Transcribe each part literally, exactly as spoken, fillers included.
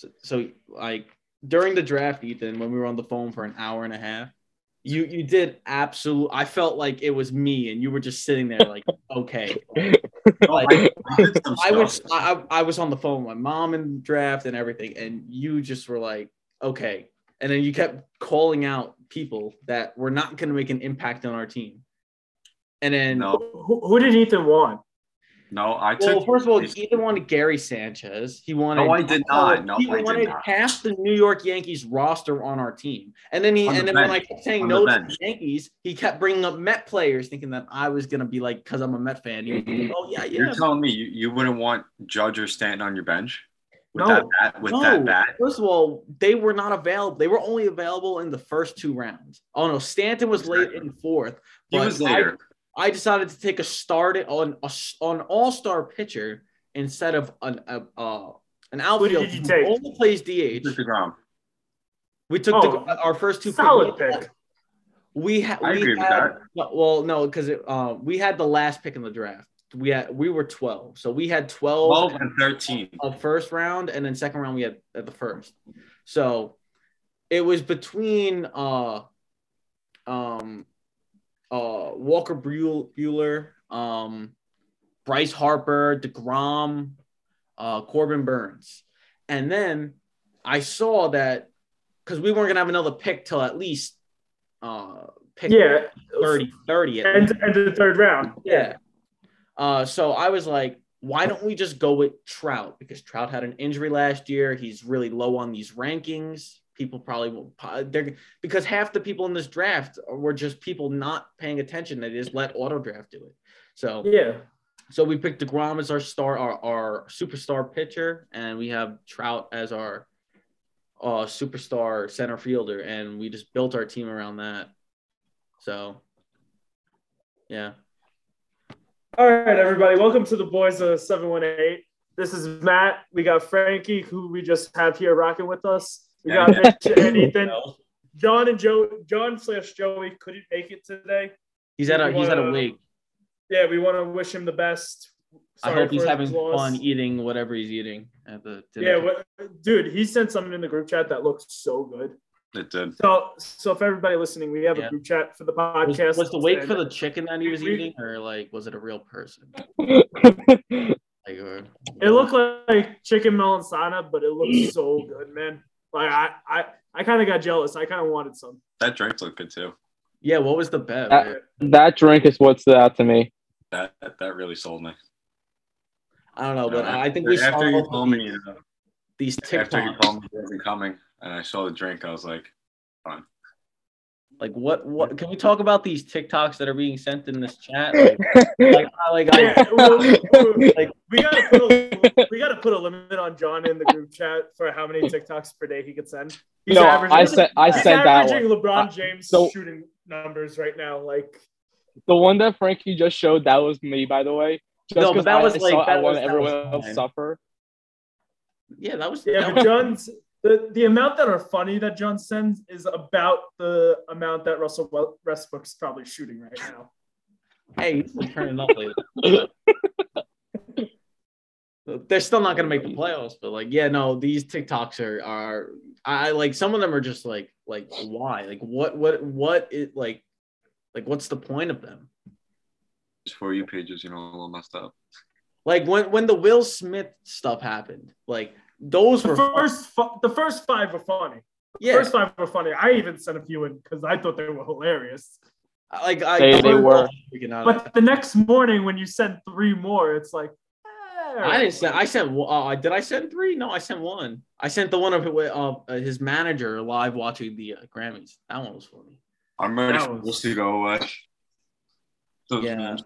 So, so like during the draft, Ethan, when we were on the phone for an hour and a half, you you did absolute. I felt like it was me, and you were just sitting there like, okay. Like, I was I, I was on the phone with my mom in draft and everything, and you just were like, okay. And then you kept calling out people that were not going to make an impact on our team. And then no. who, who did Ethan want? No, I took. Well, first of all, Ethan wanted Gary Sanchez. He wanted. No, I did not. No, he I wanted did not. half the New York Yankees roster on our team, and then he on and the then bench. when I kept saying on no the to the Yankees, he kept bringing up Met players, thinking that I was gonna be like, because I'm a Met fan. He was like, oh yeah, yeah. You're telling me you, you wouldn't want Judge or Stanton on your bench with no, that bat? With no. that bat? First of all, they were not available. They were only available in the first two rounds. Oh no, Stanton was late in fourth. He was later. I, I decided to take a start on a, an all-star pitcher instead of an a, uh, an outfield. Who did you take? Only plays D H. We took oh, the, our first two. Solid pick. pick. We, ha- I we agree had. With that. Well, no, because uh, we had the last pick in the draft. We had we were twelve, so we had twelve. Twelve and thirteen. Of first round, and then second round we had at the first. So it was between. Uh, um. Uh, Walker Buehler, um, Bryce Harper, DeGrom, uh, Corbin Burns. And then I saw that because we weren't going to have another pick till at least uh, pick yeah. thirty, thirty. At end, end of the third round. Yeah. Uh, so I was like, why don't we just go with Trout? Because Trout had an injury last year. He's really low on these rankings. People probably will they're because half the people in this draft were just people not paying attention. They just let auto draft do it. So yeah. So we picked DeGrom as our star, our, our superstar pitcher, and we have Trout as our uh, superstar center fielder, and we just built our team around that. So yeah. All right, everybody. Welcome to the Boys of seven one eight. This is Matt. We got Frankie, who we just have here rocking with us. We got Mitch and Ethan. John and Joe, John slash Joey couldn't make it today. He's at a he's at a wig. Yeah, we want to wish him the best. Sorry, I hope he's having fun eating whatever he's eating at the dinner. Yeah, dude, he sent something in the group chat that looked so good. It did. So, so if everybody listening, we have yeah. a group chat for the podcast. Was, was the wait for the chicken that he was eating, or like was it a real person? Like, or, it looked like chicken melanzana, but it looked so good, man. Like I, I, I kind of got jealous. I kind of wanted some. That drink looked good too. Yeah, what was the bet? That, that drink is what stood out to me. That, that that really sold me. I don't know, but no, I, I think we after saw you told me uh, these TikToks. After you told me it wasn't coming, and I saw the drink, I was like, fine. Like what? What can we talk about these TikToks that are being sent in this chat? Like, like, like, yeah, I, we're, like we gotta put a, we gotta put a limit on John in the group chat for how many TikToks per day he could send. He's no, averaging, I sent I he's sent averaging that one. LeBron James uh, so, shooting numbers right now, like the one that Frankie just showed. That was me, by the way. Just no, but that I, was I like that I was, everyone that was else suffer. Yeah, that was yeah. That but was, John's. The the amount that are funny that John sends is about the amount that Russell Westbrook's probably shooting right now. Hey, he's turning up later. They're still not gonna make the playoffs, but like, yeah, no, these TikToks are are I like some of them are just like like why? Like what what what it like like what's the point of them? Just for you pages, you know, a little messed up. Like when when the Will Smith stuff happened, like Those the were first. Fu- the first five were funny. The yeah, first five were funny. I even sent a few in because I thought they were hilarious. Like I, they, I they were. But the next morning, when you sent three more, it's like eh, I didn't send. I sent. Uh, did I send three? No, I sent one. I sent the one of uh, his manager live watching the uh, Grammys. That one was funny. I'm ready for this to go away. So yeah, nice.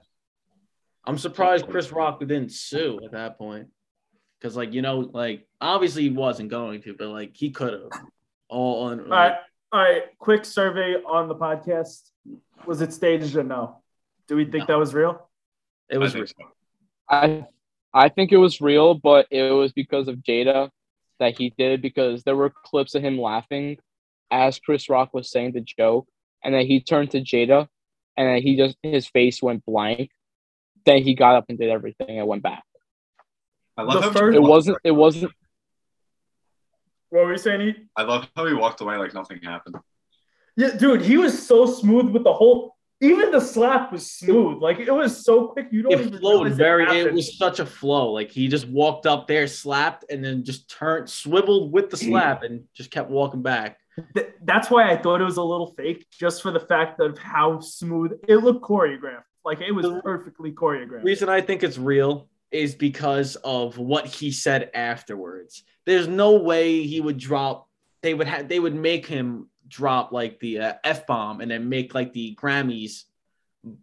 I'm surprised Chris Rock didn't sue at that point. Because, like, you know, like, obviously he wasn't going to, but, like, he could have. All, on, all right. Like, all right. Quick survey on the podcast. Was it staged or no? Do we think no. that was real? It was I real. So. I, I think it was real, but it was because of Jada that he did, because there were clips of him laughing as Chris Rock was saying the joke. And then he turned to Jada, and then he just, his face went blank. Then he got up and did everything and went back. I love it. It wasn't. It wasn't. What were you saying? He- I love how he walked away like nothing happened. Yeah, dude, he was so smooth with the whole. Even the slap was smooth. Like, it was so quick. You don't it even flowed very. It, it was such a flow. Like, he just walked up there, slapped, and then just turned, swiveled with the slap, and just kept walking back. Th- that's why I thought it was a little fake, just for the fact of how smooth it looked choreographed. Like, it was perfectly choreographed. The reason I think it's real is because of what he said afterwards. There's no way he would drop. They would have. They would make him drop like the uh, F-bomb and then make like the Grammys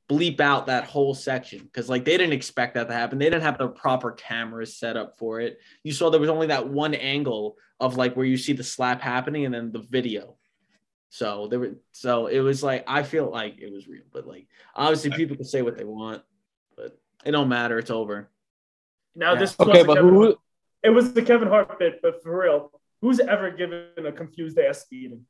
bleep out that whole section, because like they didn't expect that to happen. They didn't have the proper cameras set up for it. You saw there was only that one angle of like where you see the slap happening and then the video. So there were, so it was like, I feel like it was real, but like obviously people can say what they want, but it don't matter. It's over. Now yeah. This was okay, but Kevin, who... it was the Kevin Hart bit, but for real, who's ever given a confused ass beating?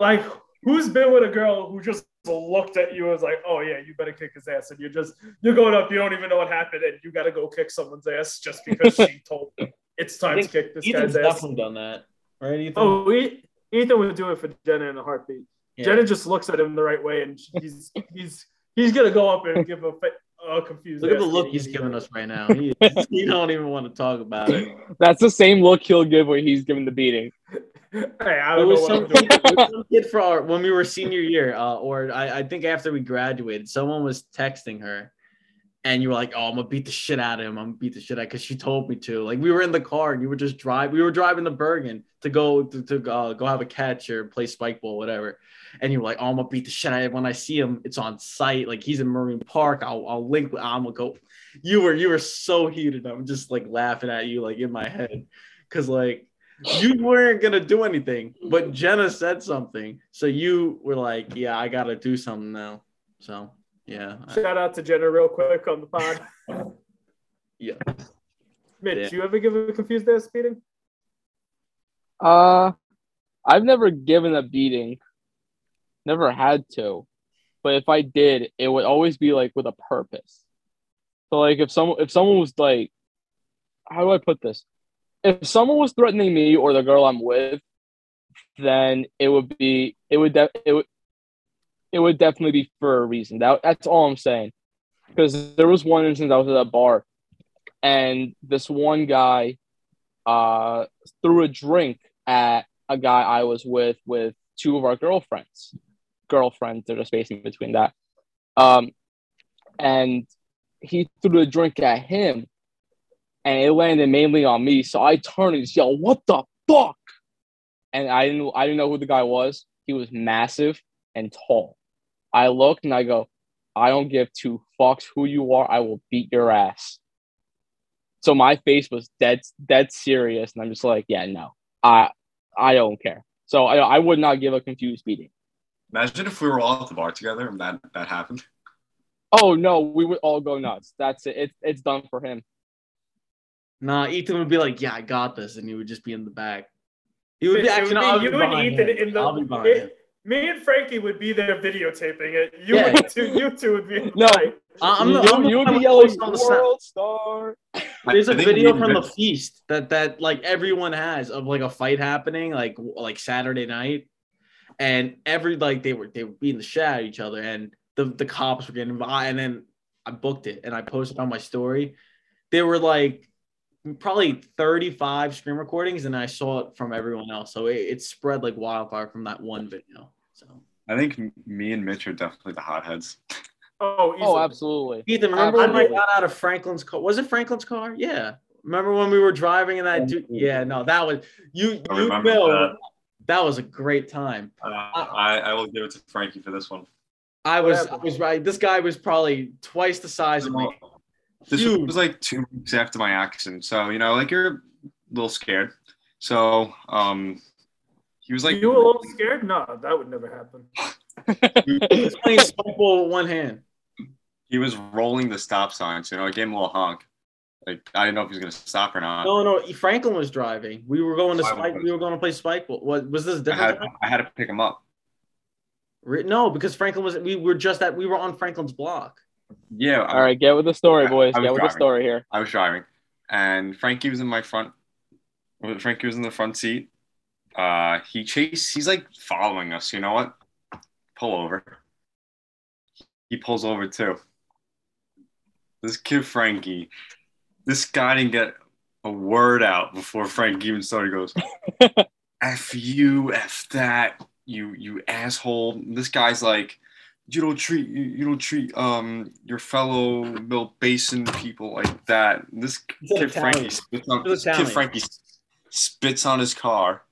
Like, who's been with a girl who just looked at you and was like, oh yeah, you better kick his ass, and you're just you're going up, you don't even know what happened, and you gotta go kick someone's ass just because she told you it's time to kick this Ethan's guy's ass. Definitely done that, right, Ethan? Oh, we, Ethan would do it for Jenna in a heartbeat. Yeah. Jenna just looks at him the right way, and he's he's he's gonna go up and give a oh, confused. Look at the look he's giving us right now. He, he don't even want to talk about it. That's the same look he'll give when he's giving the beating. Hey, I don't know what I'm doing. It was some kid for our, when we were senior year, uh, or I, I think after we graduated, someone was texting her, and you were like, "Oh, I'm gonna beat the shit out of him. I'm gonna beat the shit out because she told me to." Like, we were in the car, and you were just drive. We were driving to Bergen to go to, to uh, go have a catch or play spike ball, whatever. And you were like, "Oh, I'm gonna beat the shit out of him. When I see him, it's on site. Like, he's in Marine Park. I'll I'll link. I'm gonna go." You were you were so heated. I'm just like laughing at you, like in my head, because like. You weren't going to do anything, but Jenna said something. So you were like, yeah, I got to do something now. So, yeah. Shout out to Jenna real quick on the pod. Yeah. Mitch, yeah. You ever give a confused ass beating? Uh, I've never given a beating. Never had to. But if I did, it would always be, like, with a purpose. So, like, if someone, if someone was, like, how do I put this? If someone was threatening me or the girl I'm with, then it would be it would de- it would it would definitely be for a reason. That that's all I'm saying. Because there was one instance I was at a bar, and this one guy uh, threw a drink at a guy I was with with two of our girlfriends. Girlfriends, there's a space in between that, um, and he threw a drink at him. And it landed mainly on me, so I turned and just yelled, "What the fuck!" And I didn't, I didn't know who the guy was. He was massive and tall. I looked and I go, "I don't give two fucks who you are. I will beat your ass." So my face was dead, dead serious, and I'm just like, "Yeah, no, I, I don't care." So I, I would not give a confused beating. Imagine if we were all at the bar together and that that happened. Oh no, we would all go nuts. That's it. it it's done for him. Nah, Ethan would be like, "Yeah, I got this," and he would just be in the back. He would be actually no, you and Ethan him. in the. I'll be behind it, him. Me and Frankie would be there videotaping it. You yeah. would too. You two would be. In the no, fight. I'm the, you, I'm you the, would I'm be yelling on the world star. There's a video from the feast that that like everyone has of like a fight happening like like Saturday night, and every like they were they were beating the shit out of each other, and the the cops were getting involved, and then I booked it and I posted on my story. They were like. Probably thirty-five screen recordings, and I saw it from everyone else. So it, it spread like wildfire from that one video. So I think me and Mitch are definitely the hotheads. Oh, oh, absolutely. Ethan, remember absolutely. when I got out of Franklin's car? Was it Franklin's car? Yeah. Remember when we were driving in that? Dude? Yeah. No, that was you. You know, that. that was a great time. Uh, I, I will give it to Frankie for this one. I was, I was right. This guy was probably twice the size of me. This Dude. was like two weeks after my accident. So, you know, like you're a little scared. So, um, he was like, you were a little scared? No, that would never happen. He was playing softball with one hand. He was rolling the stop signs. You know, I gave him a little honk. Like, I didn't know if he was going to stop or not. No, no, Franklin was driving. We were going to spike. We were going to play spike. What was this? Different I had, I had to pick him up. No, because Franklin was, we were just that, we were on Franklin's block. Yeah. All I, right, get with the story, boys. Get with driving. the story here. I was driving, and Frankie was in my front Frankie was in the front seat. Uh, he chased, he's like following us. You know what? Pull over. He pulls over too. This kid, Frankie, this guy didn't get a word out before Frank even started. He goes, F you, F that, you, you asshole. This guy's like, you don't treat, you, you don't treat um your fellow Mill Basin people like that. This kid Frankie, spits on, this kid Frankie spits on his car.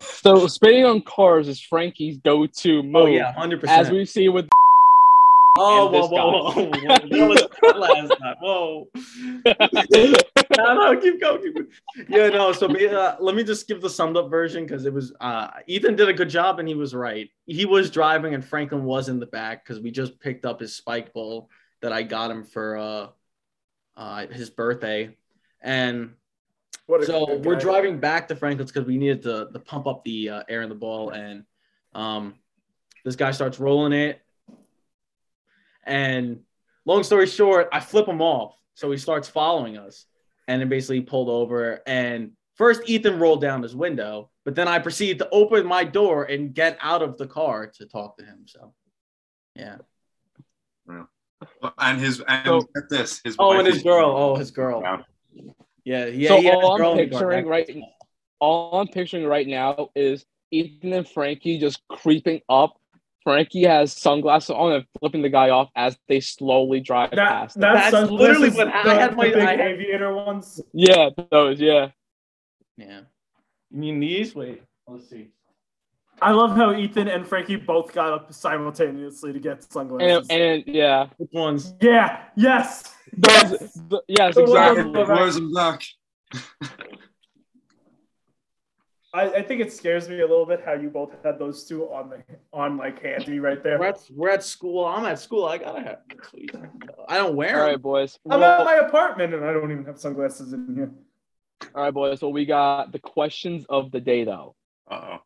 So spitting on cars is Frankie's go-to move. Oh yeah, one hundred percent. As we see with. Oh whoa whoa, whoa whoa whoa! That was last time. Whoa! No no, keep going. Keep going. Yeah no. So uh, let me just give the summed up version because it was uh, Ethan did a good job and he was right. He was driving and Franklin was in the back because we just picked up his spike ball that I got him for uh, uh, his birthday, and so we're driving back to Franklin's because we needed to, to pump up the uh, air in the ball, and um, this guy starts rolling it. And long story short, I flip him off. So he starts following us and then basically pulled over. And first Ethan rolled down his window, but then I proceeded to open my door and get out of the car to talk to him. So, yeah. yeah. And his, and so, this, his oh, wife and his is- girl. Oh, his girl. Wow. Yeah. Yeah. So yeah, all, I'm picturing right, all I'm picturing right now is Ethan and Frankie just creeping up. Frankie has sunglasses on and flipping the guy off as they slowly drive that, past. That's, that's literally what the, I had my big I had, aviator ones. Yeah, those. Yeah, yeah. You mean these? Wait, let's see. I love how Ethan and Frankie both got up simultaneously to get sunglasses. And, and yeah, which ones? Yeah. Yes. Those, yes. The, yes. The exactly. Where's the black? I, I think it scares me a little bit how you both had those two on the on like handy right there. We're at, we're at school. I'm at school. I gotta have. I don't wear. All right, them. boys. I'm well, at my apartment and I don't even have sunglasses in here. All right, boys. So we got the questions of the day though. Uh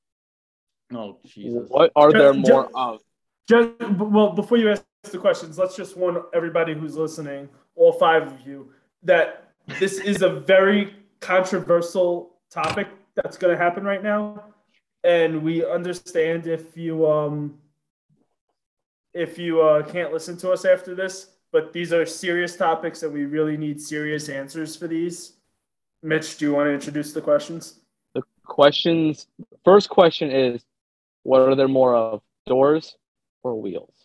oh. Oh Jesus. What are just, there more just, of? Just well, before you ask the questions, let's just warn everybody who's listening, all five of you, that this is a very controversial topic. That's going to happen right now, and we understand if you um if you uh, can't listen to us after this, but these are serious topics and we really need serious answers for these. Mitch, do you want to introduce the questions? The questions, first question is, what are there more of, doors or wheels?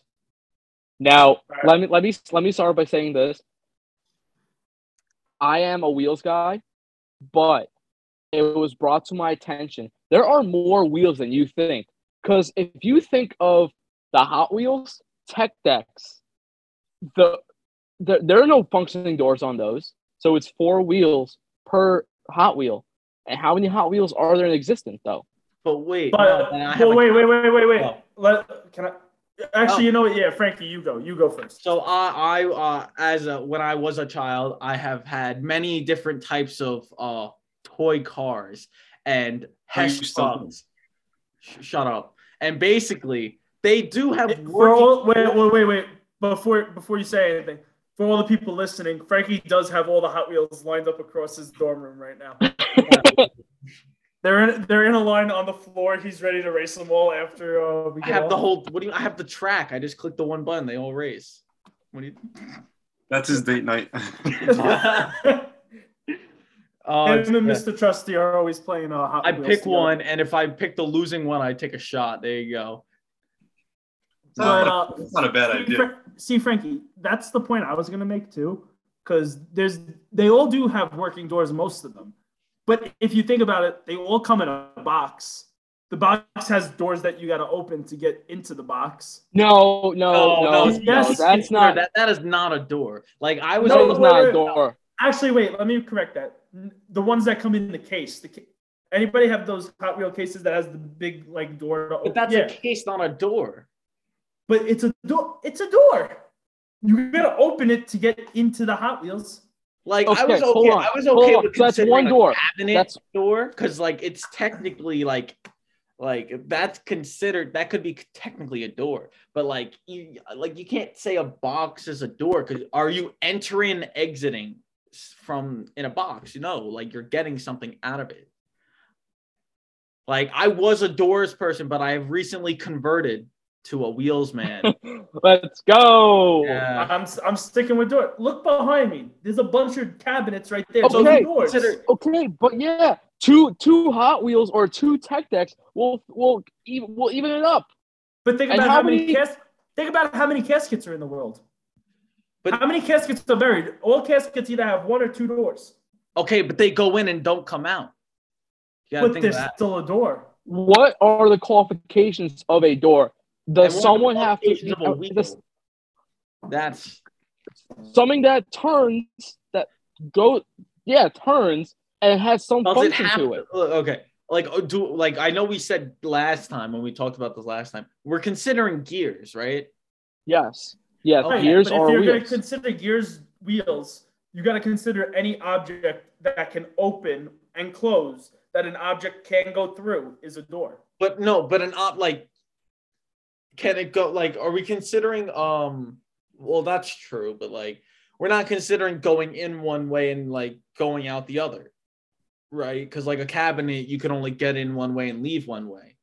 Now, right. let me let me let me start by saying this. I am a wheels guy, but it was brought to my attention, there are more wheels than you think. Because if you think of the Hot Wheels, Tech Decks, the, the there are no functioning doors on those. So it's four wheels per Hot Wheel. And how many Hot Wheels are there in existence, though? But wait. But, no, but wait, a- wait, wait, wait, wait, wait. Let, can I? Actually, oh. you know what? Yeah, Frankie, you go. You go first. So I, I uh, as a, when I was a child, I have had many different types of uh. toy cars and hash bugs. Sh- shut up. And basically, they do have. All, wait, wait, wait, wait. Before before you say anything, for all the people listening, Frankie does have all the Hot Wheels lined up across his dorm room right now. they're in they're in a line on the floor. He's ready to race them all after. Uh, we get I have off. the whole. What do you? I have the track. I just click the one button. They all race. What do you? That's his date night. Uh, Him and Mister Trusty are always playing uh, Hot I Wheels. I pick together. one, and if I pick the losing one, I take a shot. There you go. So, uh, that's not a bad see, idea. Fra- see, Frankie, that's the point I was going to make, too, because there's they all do have working doors, most of them. But if you think about it, they all come in a box. The box has doors that you got to open to get into the box. No, no, oh, no, yes, no. That's not that, that is not a door. Like, I was no, it's not a door. Actually, wait, let me correct that. The ones that come in the case. The ca- Anybody have those Hot Wheel cases that has the big like door? To open? But that's yeah. a case, not a door. But it's a door. It's a door. You gotta open it to get into the Hot Wheels. Like okay, I was okay. I was okay hold with so that's one door. Cabinet that's door because like it's technically like like that's considered that could be technically a door. But like you like you can't say a box is a door because are you entering and exiting? from in a box, you know, like you're getting something out of it. Like I was a Doors person, but I have recently converted to a Wheels man. Let's go. Yeah. I'm I'm sticking with Doors. Look behind me. There's a bunch of cabinets right there. Okay, Doors. Okay, but yeah, two two Hot Wheels or two Tech Decks will will even will even it up. But think about how, how many, many cas- think about how many caskets are in the world. But how many caskets are buried? All caskets either have one or two doors. Okay, but they go in and don't come out. Yeah, but there's still a door. What are the qualifications of a door? Does someone have to? That's something that turns, that go, yeah, turns and has some function to it. Okay, like do like I know we said last time when we talked about this last time, we're considering gears, right? Yes. Yeah, oh, gears yeah, but are if you're going to consider gears, wheels, you got to consider any object that can open and close that an object can go through is a door. But no, but an op like, can it go? Like, are we considering? Um, well, that's true, but like, we're not considering going in one way and like going out the other, right? Because like a cabinet, you can only get in one way and leave one way.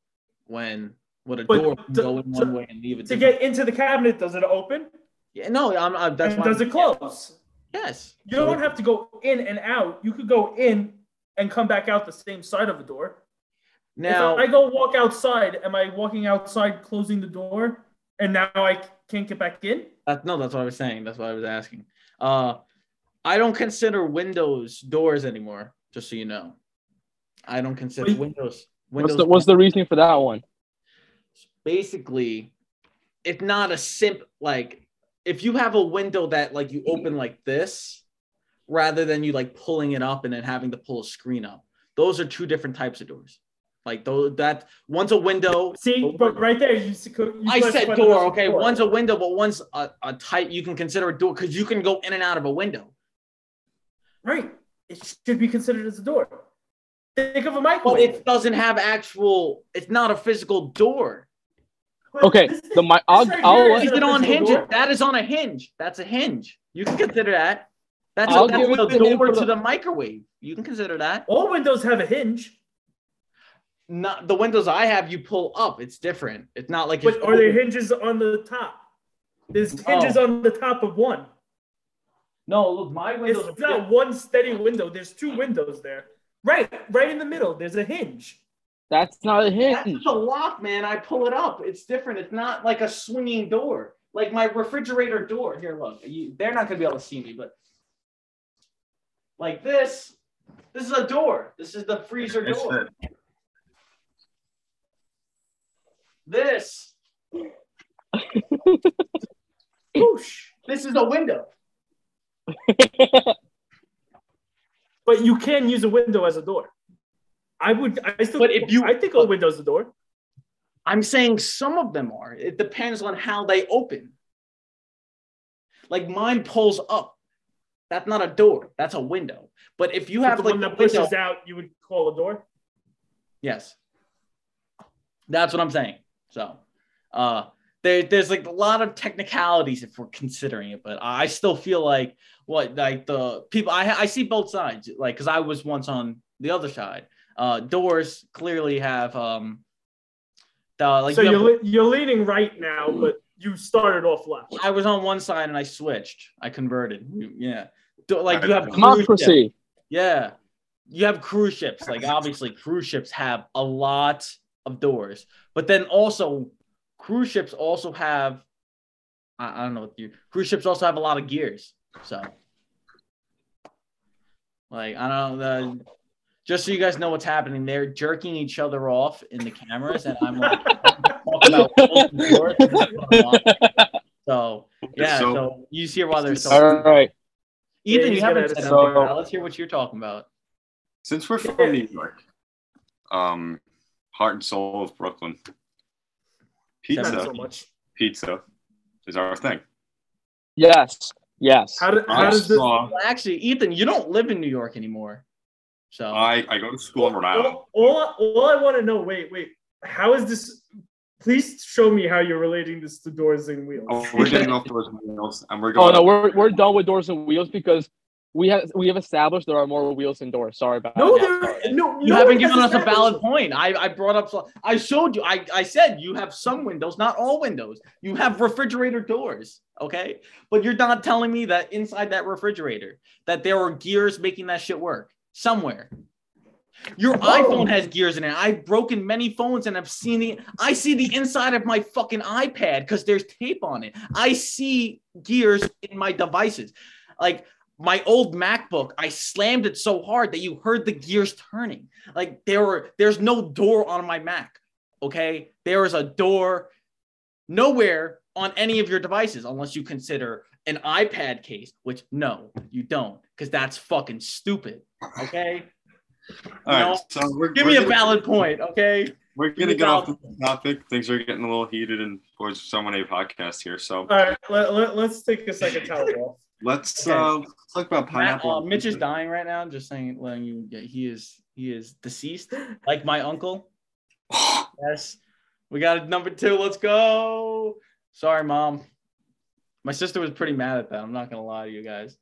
When What a but door can to, go in one to, way and leave it to different. Get into the cabinet. Does it open? Yeah, no, I'm. I'm that's and does it close? Yes. You so don't it, have to go in and out. You could go in and come back out the same side of the door. Now, if I go walk outside, am I walking outside, closing the door, and now I can't get back in? That, no, that's what I was saying. That's what I was asking. Uh, I don't consider windows doors anymore. Just so you know, I don't consider Wait, windows. Windows. What's the, what's the reasoning for that one? Basically, it's not a simp, like, if you have a window that, like, you open like this, rather than you, like, pulling it up and then having to pull a screen up. Those are two different types of doors. Like, those, that, one's a window. See, open. But right there, you, you I said door, okay? Door. One's a window, but one's a, a type, you can consider a door, because you can go in and out of a window. Right. It should be considered as a door. Think of a microwave. Well, it doesn't have actual, it's not a physical door. But okay, is, the my I'll, right I'll is it on hinge? Door? That is on a hinge. That's a hinge. You can consider that. That's a, that's a door to the, the microwave. You can consider that. All windows have a hinge. Not the windows I have. You pull up. It's different. It's not like. But are there hinges on the top? There's hinges oh. on the top of one. No, look, my windows. It's not big. One steady window. There's two windows there. Right, right in the middle. There's a hinge. That's not a hinge. That's a lock, man. I pull it up. It's different. It's not like a swinging door. Like my refrigerator door. Here, look. You, they're not going to be able to see me, but like this. This is a door. This is the freezer door. This. Whoosh. This is a window. But you can use a window as a door. I would, I still, but if you, I think a window's a door. I'm saying some of them are. It depends on how they open. Like mine pulls up. That's not a door. That's a window. But if you so have the like one that pushes window, out, you would call a door. Yes. That's what I'm saying. So, uh, there, there's like a lot of technicalities if we're considering it, but I still feel like what, like the people, I, I see both sides, like, cause I was once on the other side. Uh, doors clearly have um, the like. So you know, you're, you're leaning right now, but you started off left. I was on one side and I switched. I converted. Yeah, Do, like you have democracy. Yeah, you have cruise ships. Like obviously, cruise ships have a lot of doors, but then also cruise ships also have. I, I don't know what you. Cruise ships also have a lot of gears. So, like I don't know the. Just so you guys know what's happening, they're jerking each other off in the cameras, and I'm like, about so yeah, so, so you see why they're so. All right, Ethan, yeah, you haven't said so, anything. Let's hear what you're talking about. Since we're from yeah. New York, um, heart and soul of Brooklyn, pizza, so much. Pizza is our thing. Yes, yes. How, do, how does this? Well, actually, Ethan, you don't live in New York anymore. So I, I go to school in Rhode Island. All, all I want to know, wait, wait, how is this? Please show me how you're relating this to doors and wheels. Oh, we're getting off doors and wheels, and we're going. Oh no, we're we're done with doors and wheels because We have we have established there are more wheels than doors. Sorry about no, that. There, sorry. No, no, you haven't given us a valid point. I, I brought up, I showed you, I, I said you have some windows, not all windows. You have refrigerator doors, okay? But you're not telling me that inside that refrigerator, that there were gears making that shit work somewhere. Your oh. iPhone has gears in it. I've broken many phones and I've seen the, I see the inside of my fucking iPad because there's tape on it. I see gears in my devices. Like, my old MacBook, I slammed it so hard that you heard the gears turning. Like there were, there's no door on my Mac, okay? There is a door nowhere on any of your devices unless you consider an iPad case, which no, you don't, because that's fucking stupid, okay? All you right, know? so we're, give we're me gonna, a valid point, okay? We're gonna get off the topic. Things are getting a little heated in Boys of seven eighteen podcast here, so. All right, let, let, let's take a second towel off. Let's okay. uh, let's talk about pineapple. Matt, uh, Mitch is dying right now. I'm just saying, letting you get, he is he is deceased, like my uncle. Yes, we got it. Number two. Let's go. Sorry, mom. My sister was pretty mad at that. I'm not gonna lie to you guys.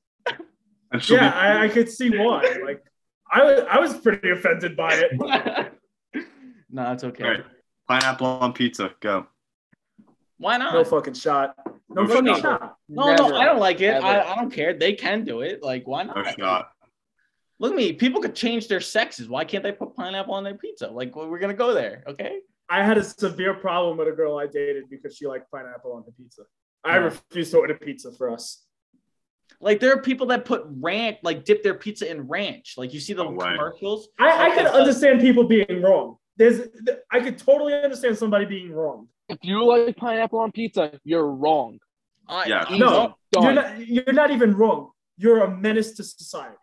yeah, I, I could see why. Like, I I was pretty offended by it. No, that's okay. Right. Pineapple on pizza. Go. Why not? No fucking shot. No, no fucking shot. shot. No, Never. no, I don't like it. I, I don't care. They can do it. Like, why not? No shot. Look at me. People could change their sexes. Why can't they put pineapple on their pizza? Like, we're going to go there, okay? I had a severe problem with a girl I dated because she liked pineapple on the pizza. Yeah. I refused to order pizza for us. Like, there are people that put ranch, like, dip their pizza in ranch. Like, you see the oh, commercials. Right. I, I could understand people being wrong. There's, I could totally understand somebody being wrong. If you like pineapple on pizza, you're wrong. Yeah. No, you're not, you're not even wrong. You're a menace to society.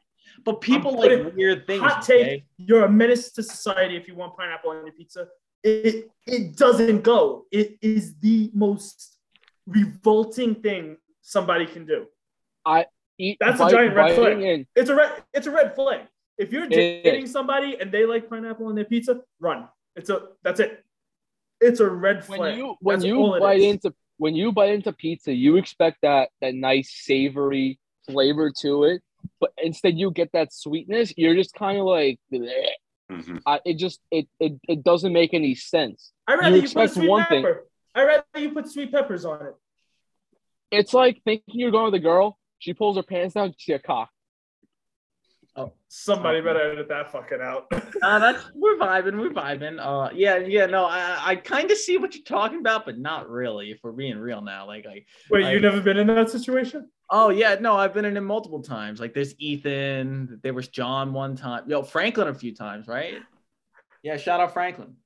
But people like weird things. Hot take, okay? You're a menace to society if you want pineapple on your pizza. It, it doesn't go. It is the most revolting thing somebody can do. I eat That's bite, a giant red flag. In. It's a red, it's a red flag. If you're dating somebody and they like pineapple on their pizza, run. It's a that's it. It's a red flag. When you when That's you bite into when you bite into pizza, you expect that that nice savory flavor to it, but instead you get that sweetness. You're just kind of like, mm-hmm. uh, it just it, it it doesn't make any sense. I rather you, you put sweet one pepper. Thing. I rather you put sweet peppers on it. It's like thinking you're going with a girl. She pulls her pants down. She's a cock. Oh, somebody okay. better edit that fucking out. uh, that's we're vibing, we're vibing. Uh, yeah, yeah. No, I, I kind of see what you're talking about, but not really. If we're being real now, like, like. Wait, like, you've never been in that situation? Oh yeah, no, I've been in it multiple times. Like, there's Ethan, there was John one time. Yo, Franklin a few times, right? Yeah, shout out Franklin.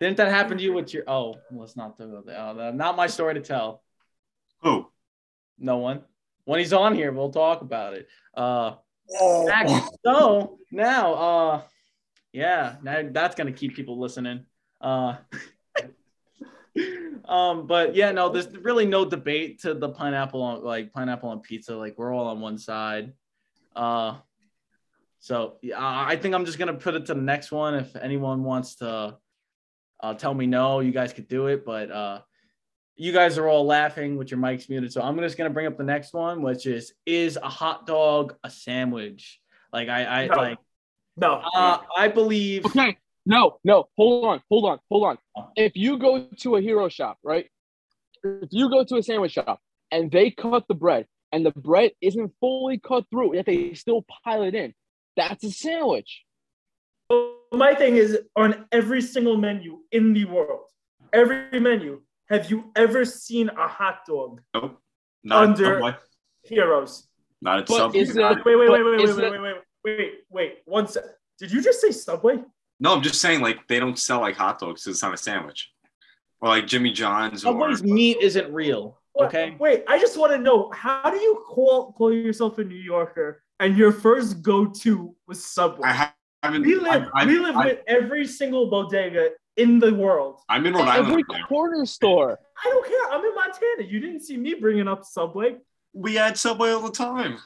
Didn't that happen to you with your? Oh, let's not do that. Uh, not my story to tell. Who? No one. When he's on here, we'll talk about it. Uh. Oh. Back, so now uh yeah now that's gonna keep people listening uh um but yeah no there's really no debate to the pineapple on like pineapple on pizza. Like, we're all on one side. Uh so yeah, I think I'm just gonna put it to the next one. If anyone wants to uh tell me no, you guys could do it, but uh you guys are all laughing with your mics muted. So I'm just going to bring up the next one, which is, is a hot dog a sandwich? Like, I, I, no. like, no, uh, I believe. Okay. No, no. Hold on. Hold on. Hold on. If you go to a hero shop, right? If you go to a sandwich shop and they cut the bread and the bread isn't fully cut through, yet they still pile it in, that's a sandwich. My thing is, on every single menu in the world, every menu, have you ever seen a hot dog nope. Not under at heroes? Not at Subway. Wait, wait, wait, wait, wait, wait, wait, wait, wait, wait. One sec. Did you just say Subway? No, I'm just saying, like, they don't sell, like, hot dogs, so it's not a sandwich. Or, like, Jimmy John's. Subway's or... meat isn't real, okay? Wait, I just want to know, how do you call call yourself a New Yorker and your first go-to was Subway? I haven't. We live, I've, we live I've, with I've, every single bodega in the world. I'm in Rhode Island. Every corner store. I don't care. I'm in Montana. You didn't see me bringing up Subway. We had Subway all the time.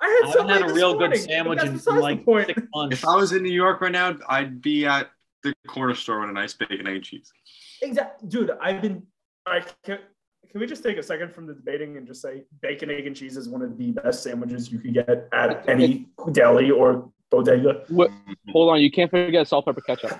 I had Subway. I had a real good sandwich in like six months. If I was in New York right now, I'd be at the corner store with a nice bacon, egg, and cheese. Exactly, dude. I've been. I can, can we just take a second from the debating and just say bacon, egg, and cheese is one of the best sandwiches you can get at any deli or bodega? What? Hold on, you can't forget salt, pepper, ketchup.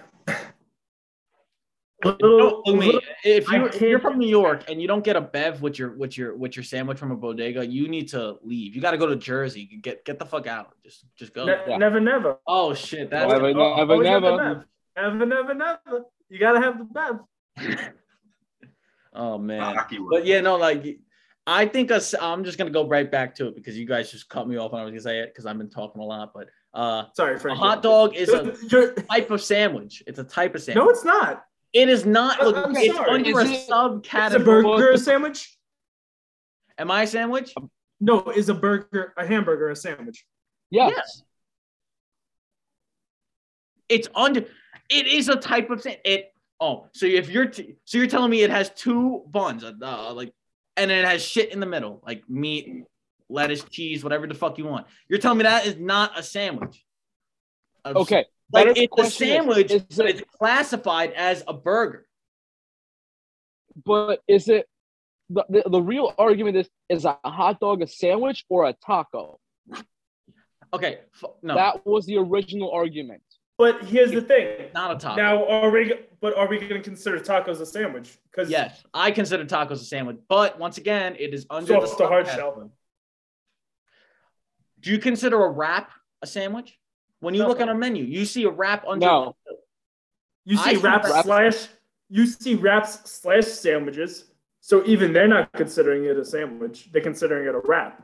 Little, no, little, if you're, if you're from New York and you don't get a bev with your with your with your sandwich from a bodega, you need to leave. You got to go to Jersey. Get get the fuck out. Just just go. Ne- yeah. Never, never. Oh shit! That's never, oh, never, oh, never. never, never, never. You gotta have the bev. Oh man. But yeah, no, like I think us. I'm just gonna go right back to it because you guys just cut me off when I was gonna say it because I've been talking a lot, but uh, sorry, Frank. A hot dog is a type of sandwich. It's a type of sandwich. No, it's not. It is not. Look, I'm it's sorry. Under is a subcategory. Is a burger a sandwich? Am I a sandwich? No, is a burger a hamburger a sandwich? Yes. yes. It's under. It is a type of it. Oh, so if you're t- so you're telling me it has two buns, uh, like, and it has shit in the middle, like meat, lettuce, cheese, whatever the fuck you want. You're telling me that is not a sandwich? I'm okay. Like, but it's a sandwich, is, is but it's it, classified as a burger. But is it the, the, the real argument is, is a hot dog a sandwich or a taco? Okay, no. That was the original argument. But here's the thing. Not a taco. Now, are we, but are we going to consider tacos a sandwich? Yes, I consider tacos a sandwich. But once again, it is under so the, the hard shell. Do you consider a wrap a sandwich? When you no. look on a menu, you see a wrap under. No. You see wraps slash. You see wraps slash sandwiches. So even they're not considering it a sandwich. They're considering it a wrap.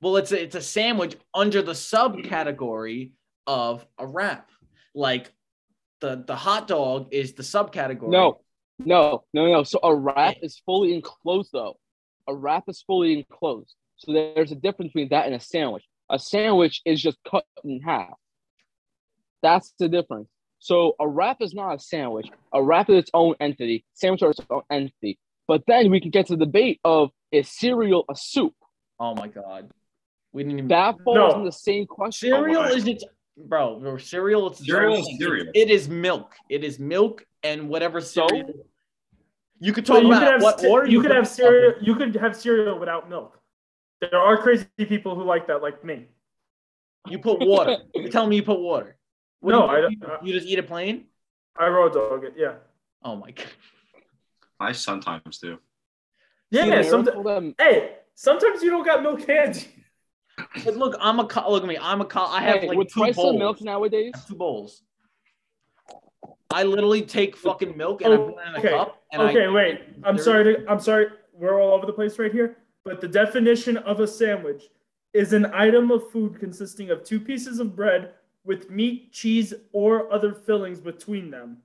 Well, it's a, it's a sandwich under the subcategory of a wrap. Like the the hot dog is the subcategory. No, no, no, no. So a wrap yeah. is fully enclosed, though. A wrap is fully enclosed. So there's a difference between that and a sandwich. A sandwich is just cut in half. That's the difference. So a wrap is not a sandwich. A wrap is its own entity. Sandwich is its own entity. But then we can get to the debate of, is cereal a soup? Oh, my God. We didn't even... That falls no. in the same question. Cereal oh is its... Bro, cereal... It's cereal is cereal. It is milk. It is milk and whatever cereal... So, you could talk so you about could what... Ce- or you, you could have cereal. You could have cereal without milk. There are crazy people who like that, like me. You put water. You're telling me you put water. What no, do you, I don't. You, you just eat it plain? I raw dog it, yeah. Oh, my God. I sometimes do. Yeah, sometimes. Hey, sometimes you don't got milk candy. But look, I'm a co- Look at me. I'm a co- I have hey, like with two price bowls. Of milk nowadays? I have two bowls. I literally take fucking milk and oh, I put it in a okay. cup. And okay, I, wait. I'm there, sorry. To, I'm sorry. We're all over the place right here. But the definition of a sandwich is an item of food consisting of two pieces of bread with meat, cheese, or other fillings between them,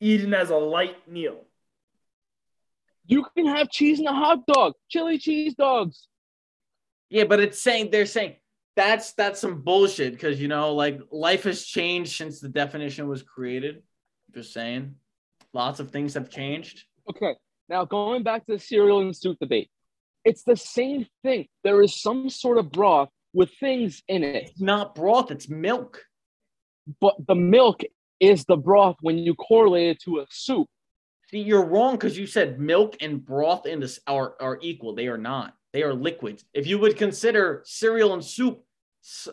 eaten as a light meal. You can have cheese in a hot dog, chili cheese dogs. Yeah, but it's saying they're saying that's that's some bullshit because, you know, like life has changed since the definition was created. Just saying, lots of things have changed. Okay, now going back to the cereal and soup debate. It's the same thing. There is some sort of broth with things in it. It's not broth, it's milk. But the milk is the broth when you correlate it to a soup. See, you're wrong because you said milk and broth in this are, are equal. They are not. They are liquids. If you would consider cereal and soup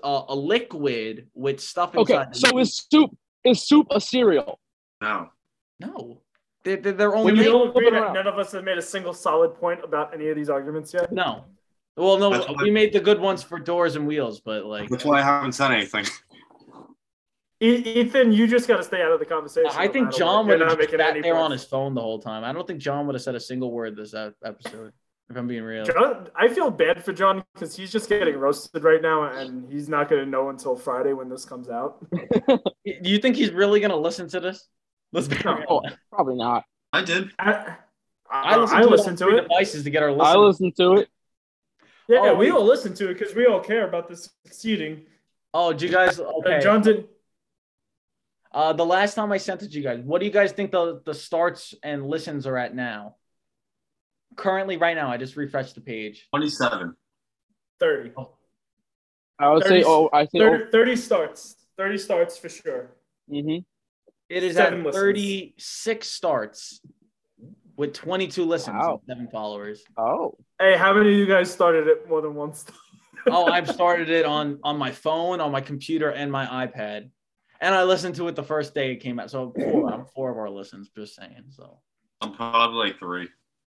uh, a liquid with stuff inside. Okay, so is soup is soup a cereal? No. No. They're, they're only you don't agree that none of us have made a single solid point about any of these arguments yet? No. Well, no, that's we made the good ones for doors and wheels, but like... That's why I haven't said anything. Ethan, you just got to stay out of the conversation. I think John would have sat there points. on his phone the whole time. I don't think John would have said a single word this episode, if I'm being real. John, I feel bad for John because he's just getting roasted right now, and he's not going to know until Friday when this comes out. Do you think he's really going to listen to this? Let's be oh, probably not. I did. I, I, I listened to, I listened to it. Devices to get our listen. I listened to it. Yeah, oh, we, we all listened to it because we all care about this succeeding. Oh, do you guys? Okay. Uh, John did. Uh, the last time I sent it to you guys, what do you guys think the, the starts and listens are at now? Currently, right now, I just refreshed the page. twenty-seven. thirty. Oh. I would thirty, say, oh, I think thirty, oh. thirty starts. thirty starts for sure. Mm-hmm. It is Seven at thirty-six listens. starts. with twenty-two listens wow. and seven followers. Oh. Hey, how many of you guys started it more than once? Oh, I've started it on, on my phone, on my computer, and my iPad. And I listened to it the first day it came out. So four, I'm four of our listens, just saying. So I'm probably like three.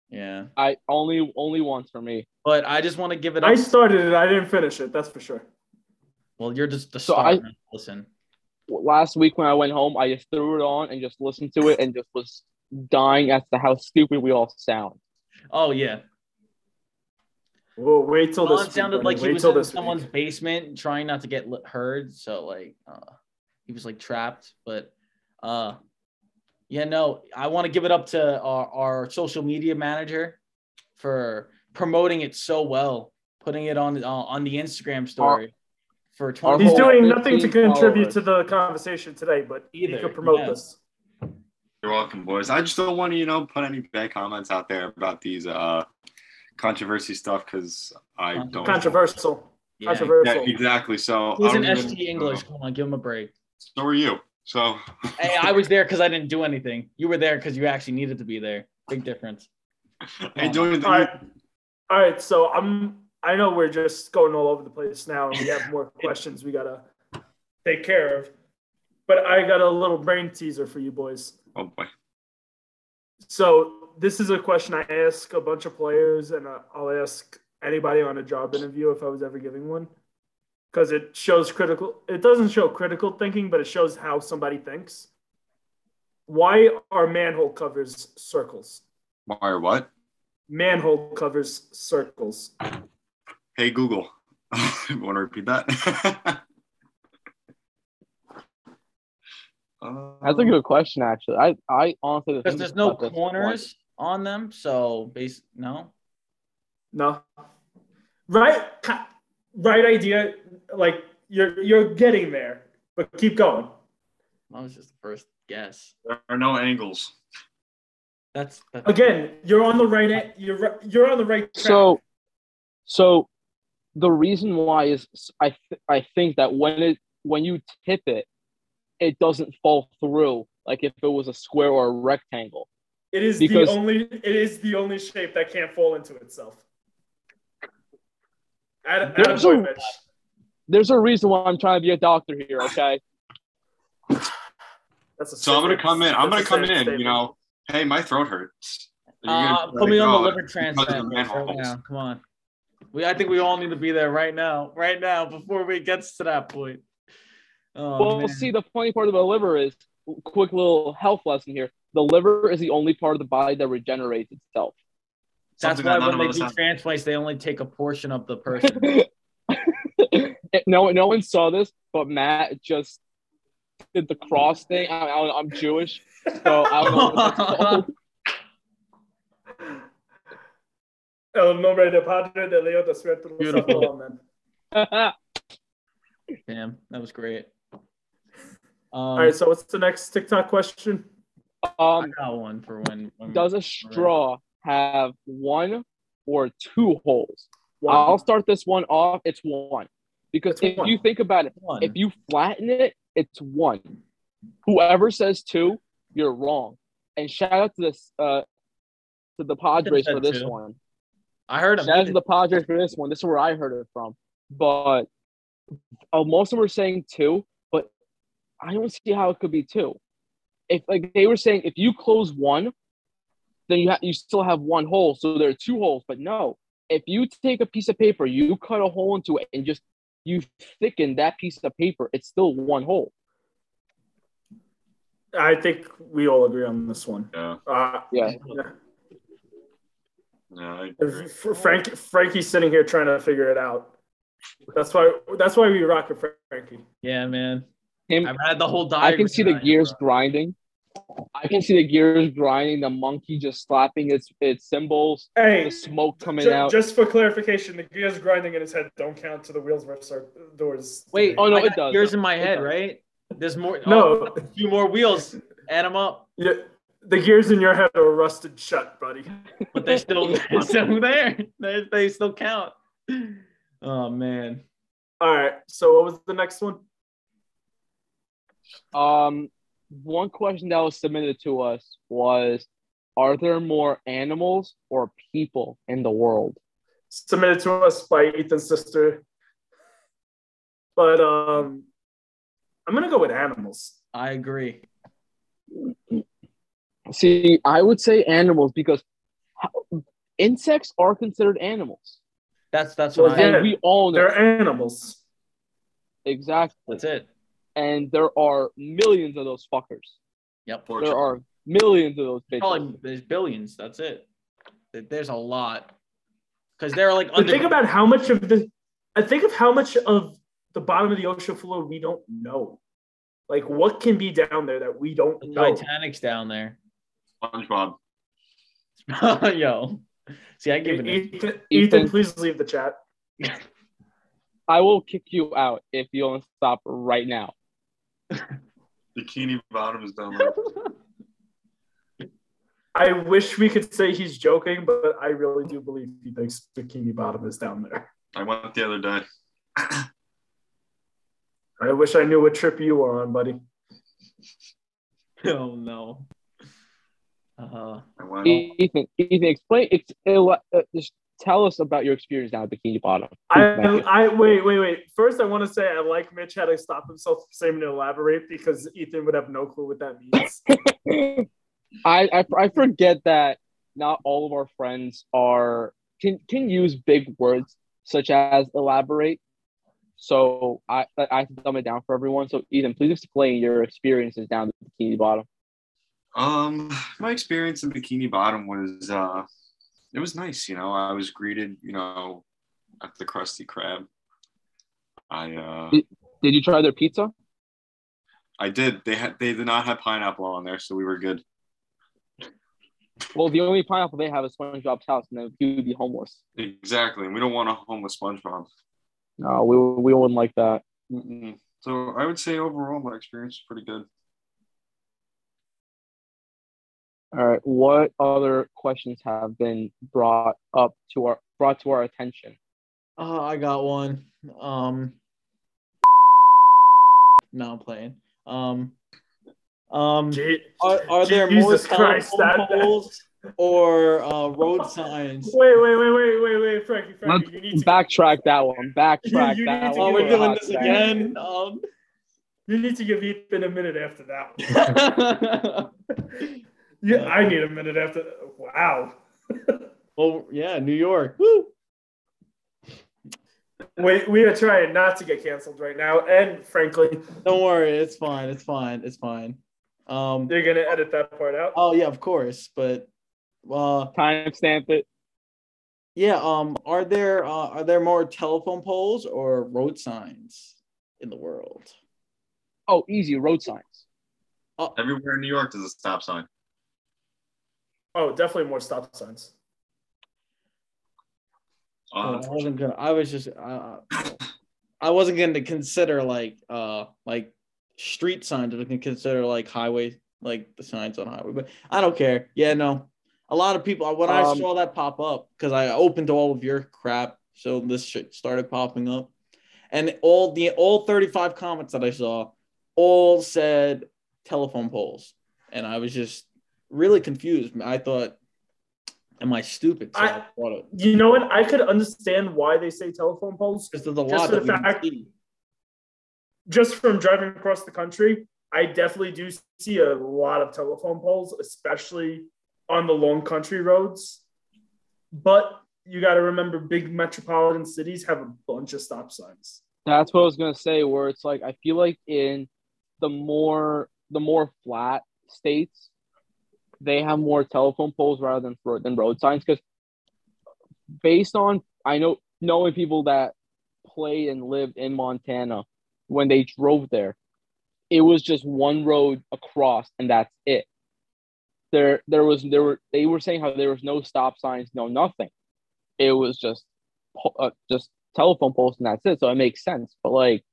Yeah. I only only once for me. But I just want to give it up. I started it. I didn't finish it. That's for sure. Well, you're just the so starter. I, listen. Last week when I went home, I just threw it on and just listened to it and just was dying as to how stupid we all sound. Oh, yeah. Well, wait till this. It sounded like he was in someone's basement trying not to get heard. So, like, uh, he was, like, trapped. But, uh, yeah, no, I want to give it up to our, our social media manager for promoting it so well, putting it on, uh, on the Instagram story. Our- For twenty He's doing nothing to contribute followers. to the conversation today, but either. He could promote yeah. this. You're welcome, boys. I just don't want to, you know, put any bad comments out there about these uh, controversy stuff because I don't. Controversial. Yeah. Controversial. Yeah, exactly. So he's an S T English. Come on, give him a break. So are you. So. Hey, I was there because I didn't do anything. You were there because you actually needed to be there. Big difference. I doing the- All right. All right. So I'm. I know we're just going all over the place now, and we have more questions we gotta take care of. But I got a little brain teaser for you boys. Oh boy! So this is a question I ask a bunch of players, and I'll ask anybody on a job interview if I was ever giving one, because it shows critical. It doesn't show critical thinking, but it shows how somebody thinks. Why are manhole covers circles? Why are what? Manhole covers circles. Hey, Google. You want to repeat that? um, That's a good question, actually. I, I honestly... Because there's no corners on them, so basically, no? No. Right right idea. Like, you're you're getting there, but keep going. That was just the first guess. There are no angles. That's... that's Again, you're on the right... You're, you're on the right track. So... so the reason why is I th- I think that when it when you tip it, it doesn't fall through like if it was a square or a rectangle. It is because the only it is the only shape that can't fall into itself. Adam, there's, Adam a, there's a reason why I'm trying to be a doctor here. Okay. That's a so I'm gonna come in. I'm gonna come in. Statement. You know, hey, my throat hurts. Uh, put me on the liver transplant. Right come on. We, I think we all need to be there right now, right now, before we get to that point. Oh, well, man. See, the funny part of the liver is, quick little health lesson here, the liver is the only part of the body that regenerates itself. That's Something why that when they do transplants, they only take a portion of the person. no, no one saw this, but Matt just did the cross thing. I, I, I'm Jewish, so I don't know what that's called. El nombre de Padre, de Leo, de Suerte. Beautiful. Damn, that was great. Um, All right, so what's the next TikTok question? Um, I got one for when. when does a straw have one or two holes? One. I'll start this one off. It's one. Because it's if one. you think about it, one. if you flatten it, it's one. Whoever says two, you're wrong. And shout out to, this, uh, to the Padres for this two. one. I heard him. Shout out to the Padres for this one. This is where I heard it from. But uh, most of them were saying two, but I don't see how it could be two. If like they were saying, if you close one, then you ha- you still have one hole, so there are two holes. But no, if you take a piece of paper, you cut a hole into it, and just you thicken that piece of paper, it's still one hole. I think we all agree on this one. Yeah. Uh, yeah. yeah. No, Frank, Frankie's sitting here trying to figure it out. That's why. That's why we rock with Frankie. Yeah, man. Him, I've had the whole diagram. I can see the gears bro. grinding. I can see the gears grinding. The monkey just slapping its its cymbals. Hey, the smoke coming ju- out. Just for clarification, the gears grinding in his head don't count to the wheels versus our doors. Wait, oh no, it does. Gears in my head, right? There's more. No, oh, a few more wheels. Add them up. Yeah. The gears in your head are rusted shut, buddy. But they're still, they're still there. They, they still count. Oh, man. All right. So what was the next one? Um, one question that was submitted to us was, are there more animals or people in the world? Submitted to us by Ethan's sister. But um, I'm going to go with animals. I agree. See, I would say animals because insects are considered animals. That's that's what well, I we all know. They're animals. Exactly. That's it. And there are millions of those fuckers. Yep. There are millions of those bitches. Probably, there's billions. That's it. There's a lot. Because they're like under- think about how much of the I think of how much of the bottom of the ocean floor we don't know. Like, what can be down there that we don't the know? Titanic's down there. SpongeBob. Yo. See, I give it Ethan, Ethan, Ethan, please leave the chat. I will kick you out if you don't stop right now. Bikini Bottom is down there. I wish we could say he's joking, but I really do believe he thinks Bikini Bottom is down there. I went the other day. I wish I knew what trip you were on, buddy. Oh, no. Uh, Ethan, Ethan, explain. Ex- uh, just tell us about your experience down at Bikini Bottom. I, I wait, wait, wait. First, I want to say I like Mitch had to stop himself from saying to elaborate because Ethan would have no clue what that means. I, I I forget that not all of our friends are can can use big words such as elaborate. So I I have to dumb it down for everyone. So Ethan, please explain your experiences down at Bikini Bottom. Um, my experience in Bikini Bottom was, uh, it was nice, you know, I was greeted, you know, at the Krusty Krab. I, uh... Did, did you try their pizza? I did. They had, they did not have pineapple on there, so we were good. Well, the only pineapple they have is SpongeBob's house, and then we would be homeless. Exactly, and we don't want a homeless SpongeBob. No, we, we wouldn't like that. Mm-mm. So I would say overall my experience is pretty good. All right. What other questions have been brought up to our brought to our attention? Oh, I got one. Um, no, I'm playing. Um, um, are, are there Jesus more telephone poles or uh, road signs? Wait, wait, wait, wait, wait, wait, Frankie, Frankie. You need to backtrack that one. Backtrack you, you that one. Oh, we're doing this again. Um, you need to give Ethan a minute after that one. Yeah, I need a minute after. Wow. Well, yeah, New York. Woo. Wait, we are trying not to get canceled right now, and frankly, don't worry, it's fine, it's fine, it's fine. Um, you're gonna edit that part out. Oh yeah, of course, but uh, timestamp it. Yeah. Um. Are there uh, are there more telephone poles or road signs in the world? Oh, easy road signs. Uh, Everywhere in New York there's a stop sign. Oh, definitely more stop signs. Uh, I wasn't gonna. I was just. Uh, I wasn't going to consider like, uh, like street signs. I was going to consider like highway, like the signs on highway. But I don't care. Yeah, no. A lot of people. When um, I saw that pop up, because I opened all of your crap, so this shit started popping up, and all the all thirty-five comments that I saw, all said telephone poles, and I was just. Really confused. I thought, am I stupid? So I, I you know what? I could understand why they say telephone poles. Because there's a lot of fact. Just from driving across the country, I definitely do see a lot of telephone poles, especially on the long country roads. But you got to remember, big metropolitan cities have a bunch of stop signs. That's what I was gonna say. Where it's like, I feel like in the more the more flat states. They have more telephone poles rather than road, than road signs because based on I know knowing people that played and lived in Montana when they drove there, it was just one road across and that's it. There, there was there were they were saying how there was no stop signs, no nothing. It was just uh, just telephone poles and that's it. So it makes sense. But like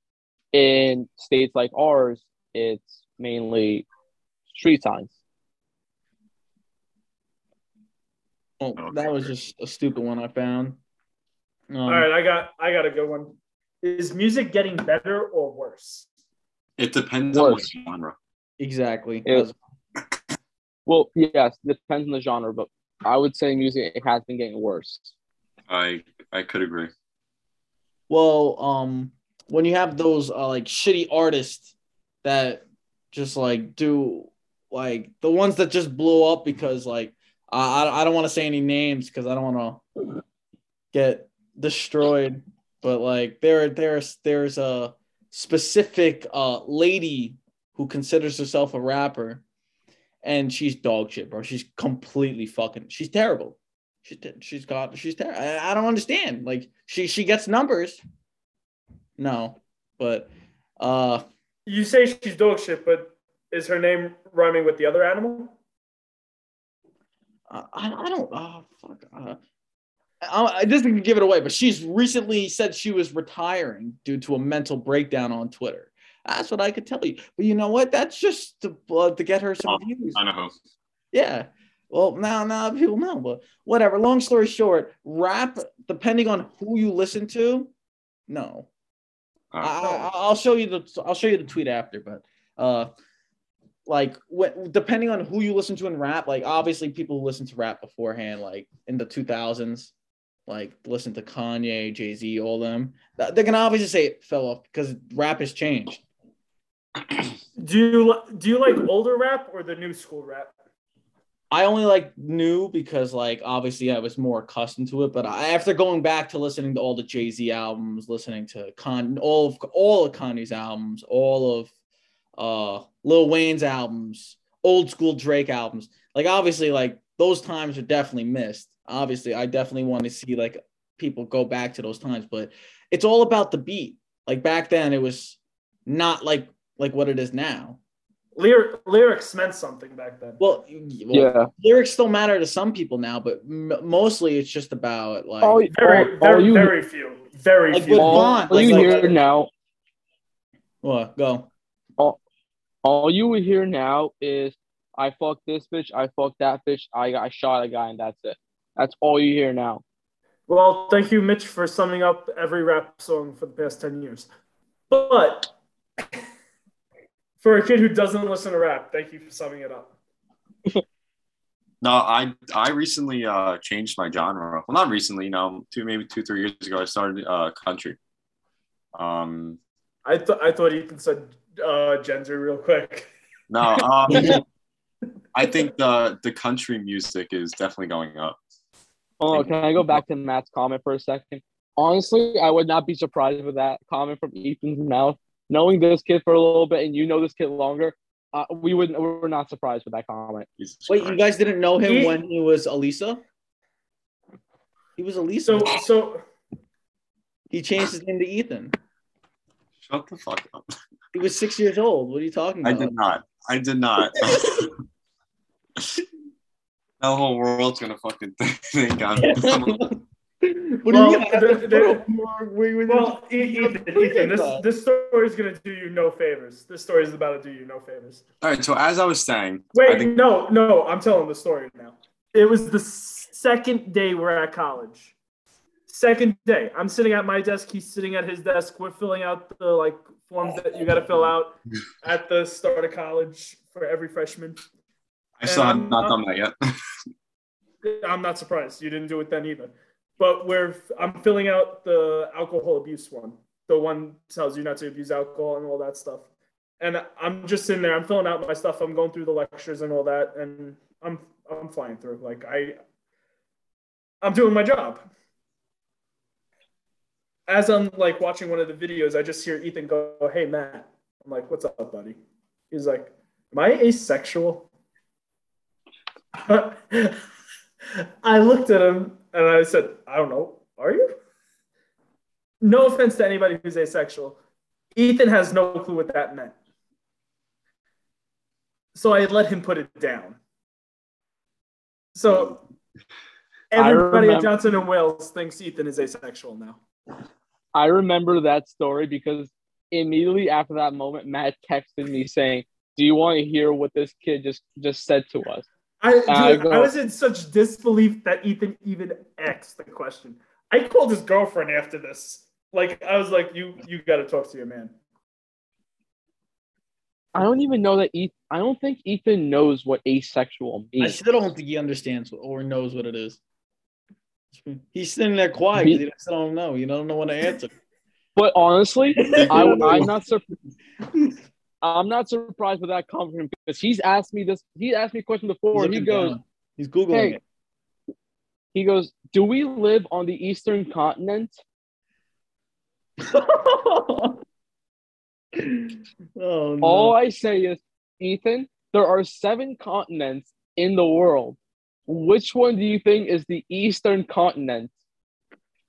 in states like ours, it's mainly street signs. Well, that was just a stupid one I found. Um, All right, I got I got a good one. Is music getting better or worse? It depends worse. on what genre. Exactly. It, Well, yes, depends on the genre, but I would say music it has been getting worse. I I could agree. Well, um, when you have those uh, like shitty artists that just like do like the ones that just blew up because like I I don't want to say any names because I don't want to get destroyed, but like there there's there's a specific uh lady who considers herself a rapper. And she's dog shit, bro. She's completely fucking. She's terrible. She, she's got. She's terrible. I, I don't understand. Like she, she gets numbers. No, but uh, you say she's dog shit, but is her name rhyming with the other animal? I, I don't. Oh fuck. Uh, I, I just didn't give it away. But she's recently said she was retiring due to a mental breakdown on Twitter. That's what I could tell you. But you know what? That's just to, uh, to get her some views. I know. Yeah. Well, now now people know. But whatever. Long story short, rap, depending on who you listen to, no. Uh, I, I'll show you the I'll show you the tweet after. But uh, like when, depending on who you listen to in rap, like obviously people who listen to rap beforehand, like in the two thousands, like listen to Kanye, Jay Z, all them, they're gonna obviously say it fell off because rap has changed. Do you do you like older rap or the new school rap? I only like new because like obviously I was more accustomed to it. But I, after going back to listening to all the Jay Z albums, listening to Con all of all of Kanye's albums, all of uh, Lil Wayne's albums, old school Drake albums, like obviously like those times are definitely missed. Obviously, I definitely want to see like people go back to those times, but it's all about the beat. Like back then, it was not like. Like what it is now. Lyric, lyrics meant something back then. Well, yeah, lyrics still matter to some people now, but m- mostly it's just about like all, very, all, very, all you, very few, very like few. All, Bond, all like, you like, hear like, now. What go? All, all you hear now is I fuck this bitch, I fuck that bitch, I I shot a guy, and that's it. That's all you hear now. Well, thank you, Mitch, for summing up every rap song for the past ten years, but. For a kid who doesn't listen to rap, thank you for summing it up. No, I I recently uh, changed my genre. Well, not recently, no, two maybe two three years ago, I started uh, country. Um, I thought I thought Ethan said uh, gender real quick. No, um, I think the the country music is definitely going up. Oh, can I go back to Matt's comment for a second? Honestly, I would not be surprised with that comment from Ethan's mouth. Knowing this kid for a little bit, and you know this kid longer, uh, we wouldn't. We we're not surprised with that comment. Jesus Wait, Christ. You guys didn't know him he, when he was Elisa? He was Elisa. So, so he changed his name to Ethan. Shut the fuck up. He was six years old. What are you talking about? I did not. I did not. The whole world's gonna fucking think I'm. What well, do you mean? The, the, well, Ethan, Ethan, this this story is gonna do you no favors. This story is about to do you no favors. All right. So as I was saying, wait, I think- no, no, I'm telling the story now. It was the second day we're at college. Second day, I'm sitting at my desk. He's sitting at his desk. We're filling out the like forms that you gotta fill out at the start of college for every freshman. I still have not done that yet. I'm not surprised. You didn't do it then either. But we're, I'm filling out the alcohol abuse one. The one tells you not to abuse alcohol and all that stuff. And I'm just in there. I'm filling out my stuff. I'm going through the lectures and all that. And I'm I'm flying through. Like, I, I'm doing my job. As I'm, like, watching one of the videos, I just hear Ethan go, "Hey, Matt." I'm like, "What's up, buddy?" He's like, "Am I asexual?" I looked at him. And I said, "I don't know. Are you?" No offense to anybody who's asexual. Ethan has no clue what that meant. So I let him put it down. So everybody remember, at Johnson and Wales thinks Ethan is asexual now. I remember that story because immediately after that moment, Matt texted me saying, "Do you want to hear what this kid just, just said to us?" I, dude, uh, go, I was in such disbelief that Ethan even asked the question. I called his girlfriend after this. Like, I was like, you you got to talk to your man. I don't even know that Ethan, I don't think Ethan knows what asexual means. I still don't think he understands or knows what it is. He's sitting there quiet because he just don't know. You don't know what to answer. But honestly, I, I'm not surprised. I'm not surprised with that comment because he's asked me this. He asked me a question before, and he goes, down. "He's googling hey, it." He goes, "Do we live on the Eastern Continent?" oh, no. All I say is, Ethan, there are seven continents in the world. Which one do you think is the Eastern Continent?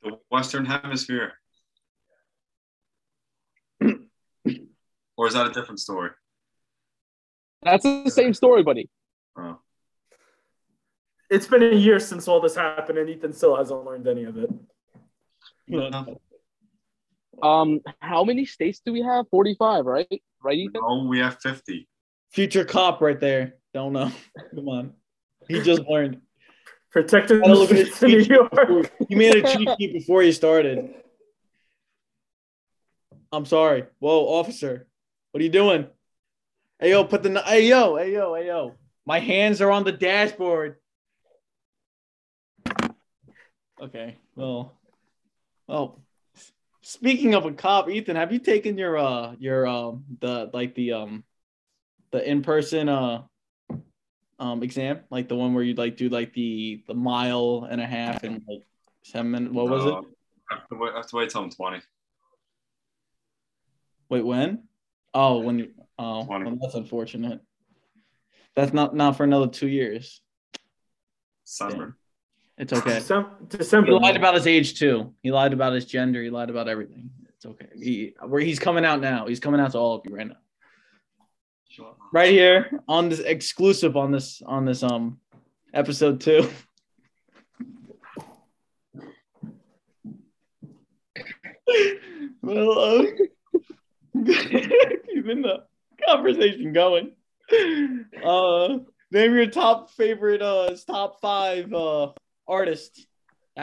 The Western Hemisphere. Or is that a different story? That's the same story, buddy. Oh. It's been a year since all this happened, and Ethan still hasn't learned any of it. No. Um, how many states do we have? forty-five, right? Right, Ethan? No, we have fifty. Future cop right there. Don't know. Come on. He just learned. Protected in New York. You made a cheat sheet before you started. I'm sorry. Whoa, officer. What are you doing? Hey, yo, put the... Hey, yo, hey, yo, hey, yo. My hands are on the dashboard. Okay, well... Oh. Speaking of a cop, Ethan, have you taken your, uh, your, um, the, like, the, um, the in-person, uh, um, exam? Like, the one where you, like, do, like, the, the mile and a half and, like, seven minutes? What was uh, it? I have to wait, I have to wait till I'm twenty. Wait, when? Oh, when you oh well, that's unfortunate. That's not not for another two years. December. It's okay. December. He lied about his age too. He lied about his gender. He lied about everything. It's okay. He where he's coming out now. He's coming out to all of you right now. Sure. Right here on this exclusive on this on this um episode two. well uh, keeping the conversation going. Uh, name your top favorite, uh, top five uh, artists.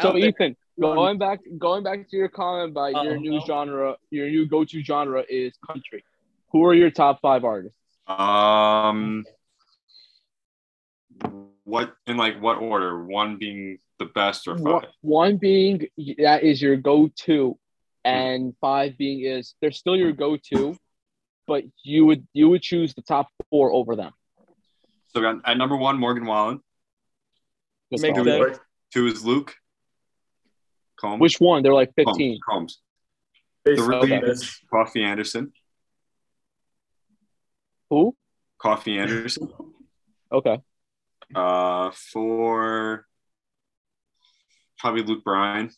So Ethan, going back, going back to your comment about uh, your new no. genre, your new go-to genre is country. Who are your top five artists? Um, what in like what order? One being the best, or five? One being that is your go-to. And five being is they're still your go-to, but you would you would choose the top four over them. So at, at number one, Morgan Wallen. Make two, two is Luke Combs. Which one? They're like fifteen. Combs. Combs. Three okay. is Coffee Anderson. Who? Coffee Anderson. Okay. Uh, four. Probably Luke Bryan.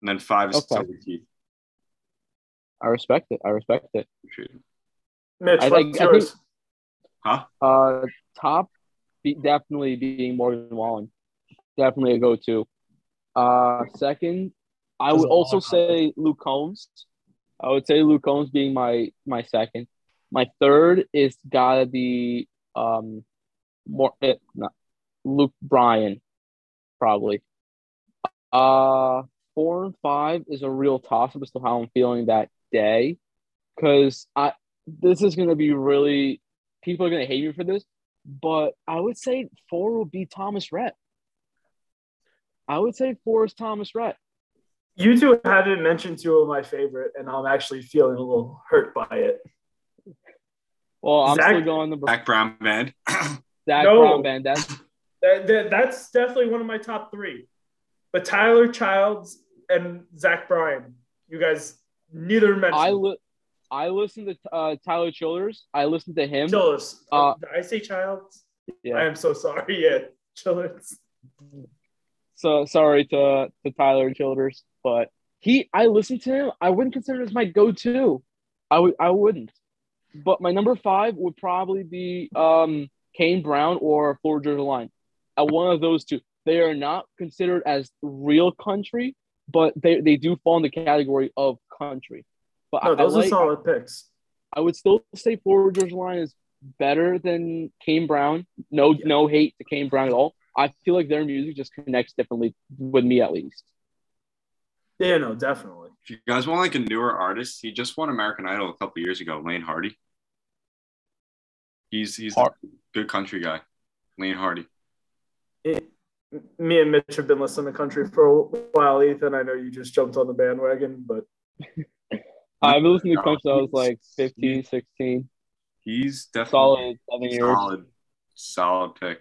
And then five is okay. Toby Keith. I respect it. I respect it. Mitch, I think, I think, huh? Uh, top be, definitely being Morgan Wallen. Definitely a go-to. Uh, second, I That's would also say Luke Combs. I would say Luke Combs being my my second. My third is gotta be um, more eh, not, Luke Bryan, probably. Uh. Four and five is a real toss-up as to how I'm feeling that day, because I this is going to be really – people are going to hate me for this, but I would say four would be Thomas Rhett. I would say four is Thomas Rhett. You two haven't mentioned two of my favorite, and I'm actually feeling a little hurt by it. Well, I'm Zach, still going the Zach Brown Band. Zach no, Brown Band. That's, that, that, that's definitely one of my top three. But Tyler Childers and Zach Bryan, you guys neither mentioned. I li- I listened to uh, Tyler Childers. I listened to him. Childers. Uh, Did I say Childs? Yeah. I am so sorry. Yeah, Childers. So sorry to, to Tyler Childers, but he. I listened to him. I wouldn't consider it as my go-to. I would. I wouldn't. But my number five would probably be um, Kane Brown or Florida Georgia Line. At one of those two. They are not considered as real country, but they, they do fall in the category of country. But no, those I like, are solid picks. I would still say Florida Georgia Line is better than Kane Brown. No, yeah. no hate to Kane Brown at all. I feel like their music just connects differently with me, at least. Yeah, no, definitely. If you guys want like a newer artist, he just won American Idol a couple years ago, Lane Hardy. He's he's Hard. a good country guy, Lane Hardy. It, me and Mitch have been listening to country for a while, Ethan. I know you just jumped on the bandwagon, but I've been listening to country since I was like fifteen, sixteen. He's definitely solid, solid, solid pick.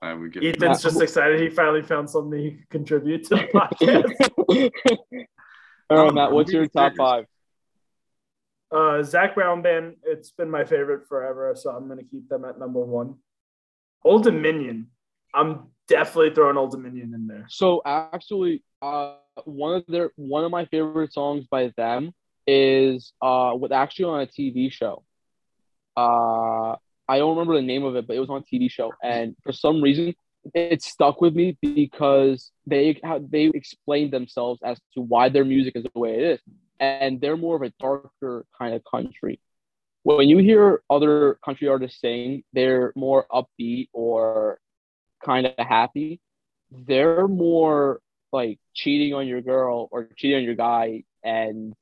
I would get Ethan's just excited he finally found something he could contribute to the podcast. All right, Matt, what's your top five? Uh, Zach Brown Band, it's been my favorite forever, so I'm going to keep them at number one. Old Dominion, I'm definitely throwing Old Dominion in there. So actually, uh, one of their one of my favorite songs by them is uh, with actually on a T V show. Uh, I don't remember the name of it, but it was on a T V show, and for some reason, it stuck with me because they how they explained themselves as to why their music is the way it is, and they're more of a darker kind of country. When you hear other country artists sing, they're more upbeat or kind of happy. They're more like cheating on your girl or cheating on your guy and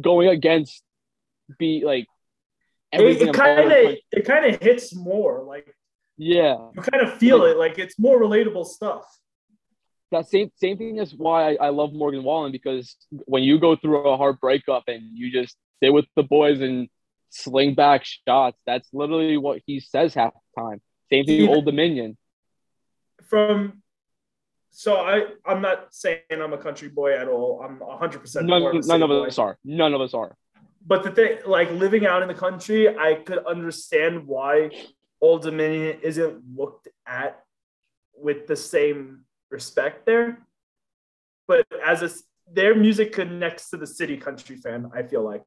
going against be like everything. It kind of it kind of hits more like yeah. You kind of feel like, it like it's more relatable stuff. That same same thing is why I, I love Morgan Wallen, because when you go through a hard breakup and you just stay with the boys and sling back shots, that's literally what he says half the time. Same thing with Old Dominion. From so I I'm not saying I'm a country boy at all. I'm one hundred percent none, none, none of us are. None of us are. But the thing, like living out in the country, I could understand why Old Dominion isn't looked at with the same respect there. But as a, their music connects to the city country fan, I feel like.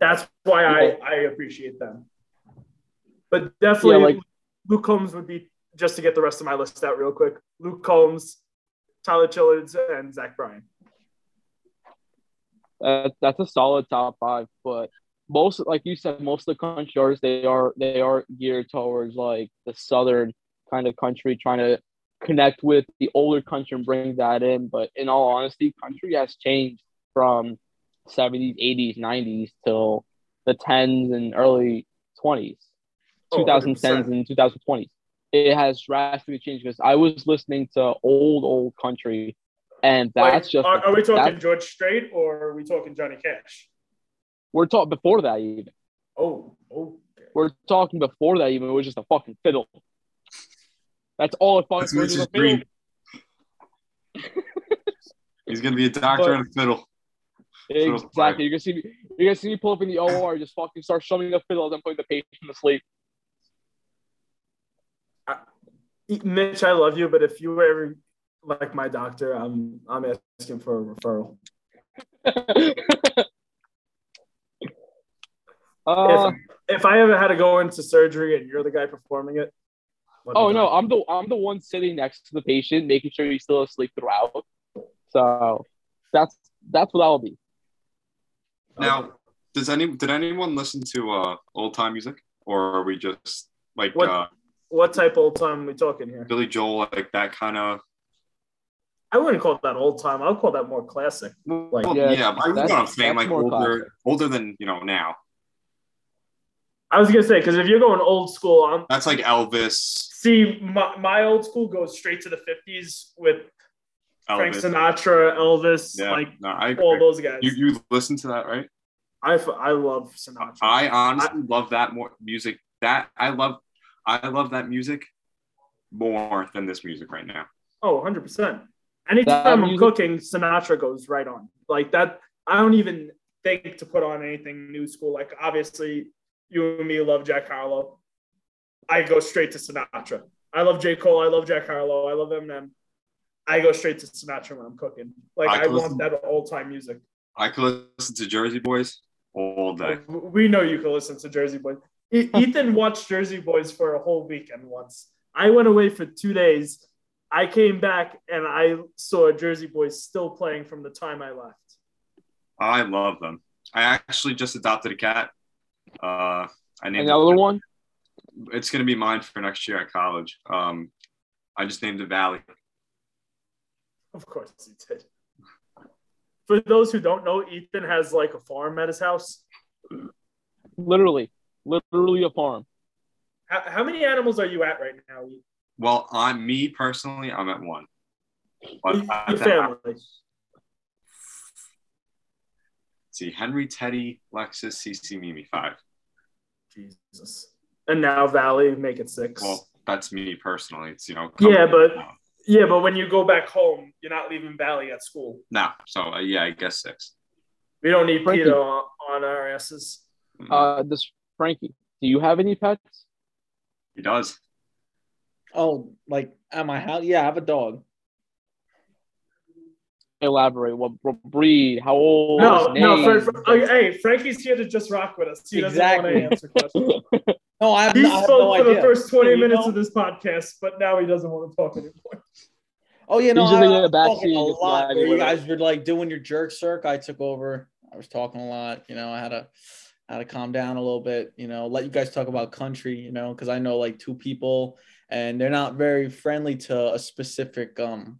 That's why I, I appreciate them. But definitely yeah, like, Luke Combs would be, just to get the rest of my list out real quick, Luke Combs, Tyler Childers, and Zach Bryan. Uh, that's a solid top five, but most, like you said, most of the country artists, they are, they are geared towards like the southern kind of country, trying to connect with the older country and bring that in. But in all honesty, country has changed from seventies, eighties, nineties till the tens and early twenties, oh, twenty tens one hundred percent. And twenty twenties. It has drastically changed because I was listening to old, old country, and that's like, just. Are, are we talking George Strait or are we talking Johnny Cash? We're talking before that even. Oh, oh. Okay. We're talking before that even. It was just a fucking fiddle. That's all it fucking was. A fiddle. He's gonna be a doctor and a fiddle. Exactly. You're gonna see me. You're gonna see me pull up in the O R and just fucking start shoving the fiddle and putting the patient to sleep. I, Mitch, I love you, but if you were ever like my doctor, I'm I'm asking for a referral. uh, if, if I ever had to go into surgery and you're the guy performing it. Oh no, I'm the I'm the one sitting next to the patient, making sure he's still asleep throughout. So that's that's what I'll be. Now, does any did anyone listen to uh, old time music, or are we just like what, uh, what type of old time are we talking here? Billy Joel, like that kind of. I wouldn't call it that old time. I would call that more classic. Like well, yeah, yeah but that's, I'm saying like older, classic. older than you know now. I was gonna say because if you're going old school, I'm, that's like Elvis. See, my my old school goes straight to the fifties with. Elvis. Frank Sinatra, Elvis, yeah. like no, I, all those guys. You you listen to that, right? I, I love Sinatra. I honestly I, love that more music. That I love, I love that music more than this music right now. Oh, one hundred percent. Anytime I'm cooking, Sinatra goes right on. Like that, I don't even think to put on anything new school. Like obviously, you and me love Jack Harlow. I go straight to Sinatra. I love J. Cole. I love Jack Harlow. I love Eminem. I go straight to Sinatra when I'm cooking. Like, I, I want listen, that old-time music. I could listen to Jersey Boys all day. We know you could listen to Jersey Boys. Ethan watched Jersey Boys for a whole weekend once. I went away for two days. I came back, and I saw Jersey Boys still playing from the time I left. I love them. I actually just adopted a cat. Uh, I named Another it, one? It's going to be mine for next year at college. Um, I just named it Valley. Of course he did. For those who don't know, Ethan has like a farm at his house. Literally. literally a farm. How, how many animals are you at right now? Well, I'm me personally, I'm at one. But your I, family. I, let's see, Henry, Teddy, Lexus, C C, Mimi, five. Jesus. And now Valley, make it six. Well, that's me personally. It's, you know. Yeah, but now. yeah, but when you go back home, you're not leaving Valley at school. No. So uh, yeah, I guess six. We don't need Frankie. Peter on, on our asses. Mm-hmm. Uh, this Frankie, do you have any pets? He does. Oh, like at my house? Yeah, I have a dog. Elaborate. What, what breed? How old? No, no. For, for, hey, Frankie's here to just rock with us. He exactly. doesn't want to answer questions. No, I have, he spoke I have no for idea. The first twenty so, minutes know? Of this podcast, but now he doesn't want to talk anymore. Oh, yeah, no, I, I was talking a lot. You guys were, like, doing your jerk circ. I took over. I was talking a lot. You know, I had to, I had to calm down a little bit, you know, let you guys talk about country, you know, because I know, like, two people, and they're not very friendly to a specific – um.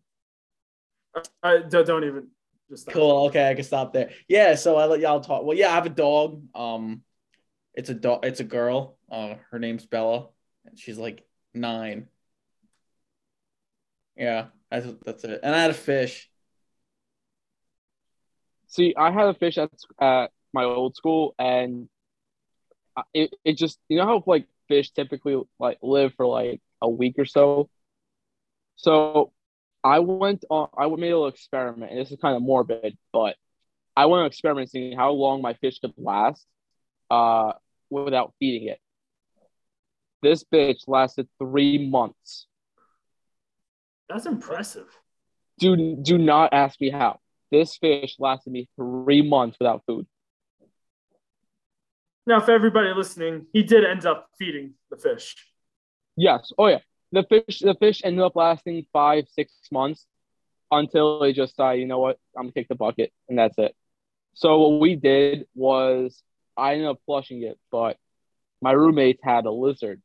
I don't, don't even – just stop. Cool, okay, I can stop there. Yeah, so I let y'all talk. Well, yeah, I have a dog. Um, It's a dog. It's a girl. Uh, her name's Bella, and she's like nine. Yeah, that's that's it. And I had a fish. See, I had a fish at uh, my old school, and it it just, you know how like fish typically like live for like a week or so. So I went on. I made a little experiment, and this is kind of morbid, but I went on experiment seeing how long my fish could last, uh, without feeding it. This bitch lasted three months. That's impressive. Do do not ask me how. This fish lasted me three months without food. Now, for everybody listening, he did end up feeding the fish. Yes. Oh yeah. The fish. The fish ended up lasting five, six months until they just decided, you know what? I'm gonna kick the bucket, and that's it. So what we did was, I ended up flushing it, but my roommates had a lizard,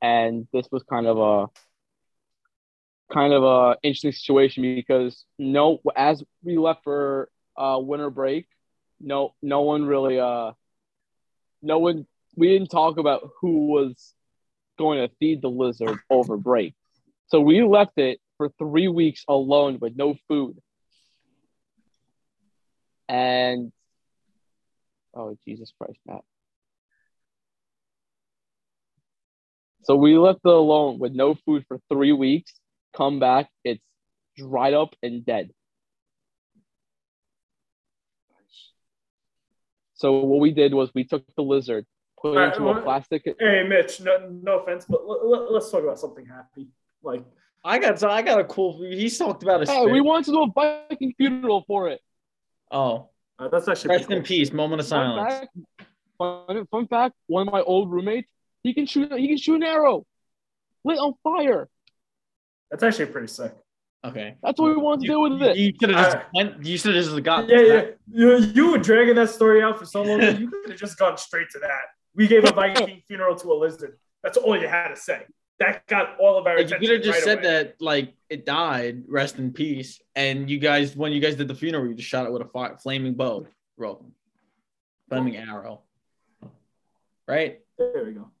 and this was kind of a kind of a interesting situation because no, as we left for uh, winter break, no, no one really, uh, no one, we didn't talk about who was going to feed the lizard over break, so we left it for three weeks alone with no food, and. Oh, Jesus Christ, Matt. So we left it alone with no food for three weeks. Come back, it's dried up and dead. So what we did was we took the lizard, put it right, into well, a plastic... Hey, Mitch, no, no offense, but l- l- let's talk about something happy. Like I got I got a cool... He's talked about a... Hey, we wanted to do a Viking funeral for it. Oh. Uh, that's actually rest in cool. peace. Moment of silence. Fun fact, fun, fun fact: one of my old roommates, he can shoot. He can shoot an arrow, lit on fire. That's actually pretty sick. Okay, that's what we want to you, do with you, it. You should have just went, you should have just got. Yeah, yeah. You, you were dragging that story out for so long. You could have just gone straight to that. We gave a Viking funeral to a lizard. That's all you had to say. That got all of our attention. Like you could have just right said away. That, like, it died, rest in peace. And you guys, when you guys did the funeral, you just shot it with a fire, flaming bow, bro. Flaming arrow. Right? There we go.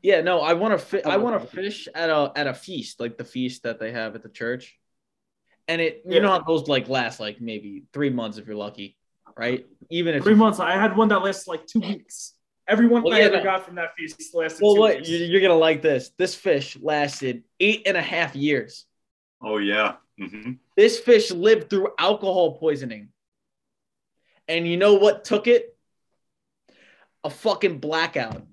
Yeah, no, I want to. Fi- I want to fish at a at a feast, like the feast that they have at the church. And it, you yeah. know, how those like last like maybe three months if you're lucky, right? Even if three months. I had one that lasts like two weeks. Everyone well, I yeah, ever no. got from that feast lasted well, two wait, weeks. You're going to like this. This fish lasted eight and a half years. Oh, yeah. Mm-hmm. This fish lived through alcohol poisoning. And you know what took it? A fucking blackout.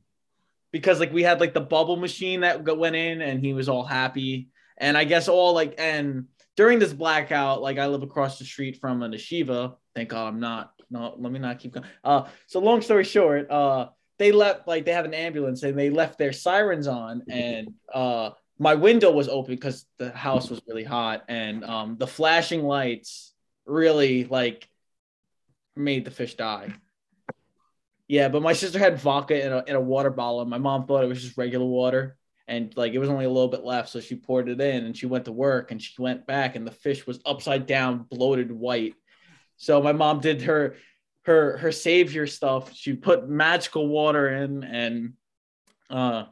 Because, like, we had, like, the bubble machine that went in, and he was all happy. And I guess all, like, and during this blackout, like, I live across the street from an yeshiva. Thank God I'm not. No, let me not keep going. Uh, so long story short, uh, they left, like, they have an ambulance and they left their sirens on, and uh, my window was open because the house was really hot, and um, the flashing lights really, like, made the fish die. Yeah, but my sister had vodka in a, in a water bottle, and my mom thought it was just regular water, and, like, it was only a little bit left, so she poured it in, and she went to work, and she went back, and the fish was upside down, bloated white. So my mom did her her her savior stuff. She put magical water in, and uh,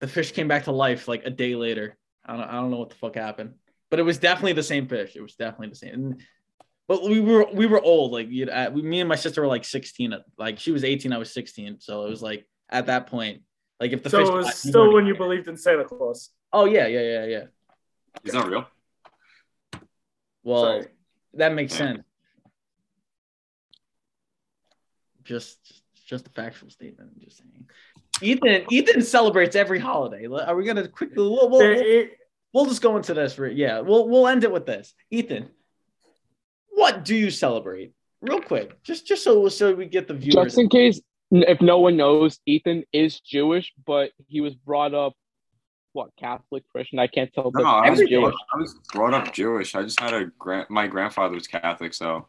the fish came back to life like a day later. I don't I don't know what the fuck happened, but it was definitely the same fish. It was definitely the same. And, but we were we were old. Like you, uh, me and my sister were like sixteen. Like she was eighteen, I was sixteen. So it was like at that point, like if the so fish. So it was died, still when you care. Believed in Santa Claus. Oh yeah, yeah, yeah, yeah. He's not real. Well, Sorry. that makes yeah. sense. Just, just a factual statement. I'm just saying. Ethan, Ethan celebrates every holiday. Are we gonna quickly? We'll, we'll, we'll, we'll just go into this. Yeah, we'll we'll end it with this. Ethan, what do you celebrate? Real quick, just just so so we get the viewers. Just in case, if no one knows, Ethan is Jewish, but he was brought up. What, Catholic, Christian? I can't tell. No, I was, Jewish. I was brought up Jewish. I just had a grand. My grandfather was Catholic, so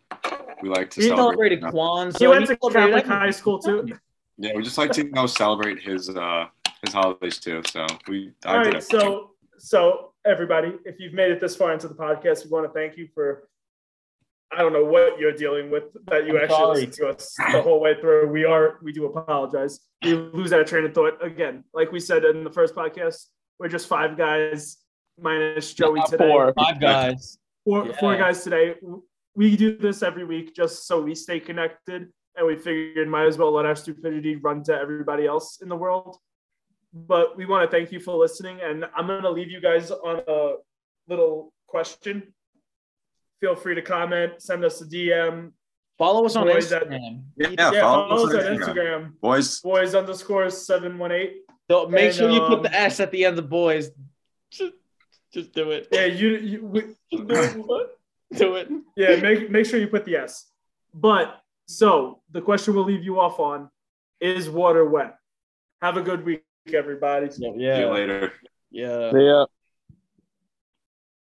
we like to. He celebrate. Celebrated Kwanzaa. He went to Catholic high school too. Yeah, we just like to you know celebrate his uh his holidays too. So we. All I right, did so so everybody, if you've made it this far into the podcast, we want to thank you for. I don't know what you're dealing with that you I'm actually sorry. listen to us the whole way through. We are we do apologize. We lose that train of thought again, like we said in the first podcast. We're just five guys minus Joey Not today. Four, five guys. Four, yeah. four guys today. We do this every week just so we stay connected, and we figured might as well let our stupidity run to everybody else in the world. But we want to thank you for listening, and I'm going to leave you guys on a little question. Feel free to comment, send us a D M. Follow us on boys Instagram. At, yeah, yeah, follow, follow us on Instagram. Instagram. Boys. Boys underscore seven one eight. So make and, sure you um, put the S at the end of boys. Just, just do it. Yeah, you, you we, do, it, what? do it. Yeah, make make sure you put the S. But so the question we'll leave you off on is water wet. Have a good week, everybody. Yeah. yeah. See you later. Yeah. Yeah.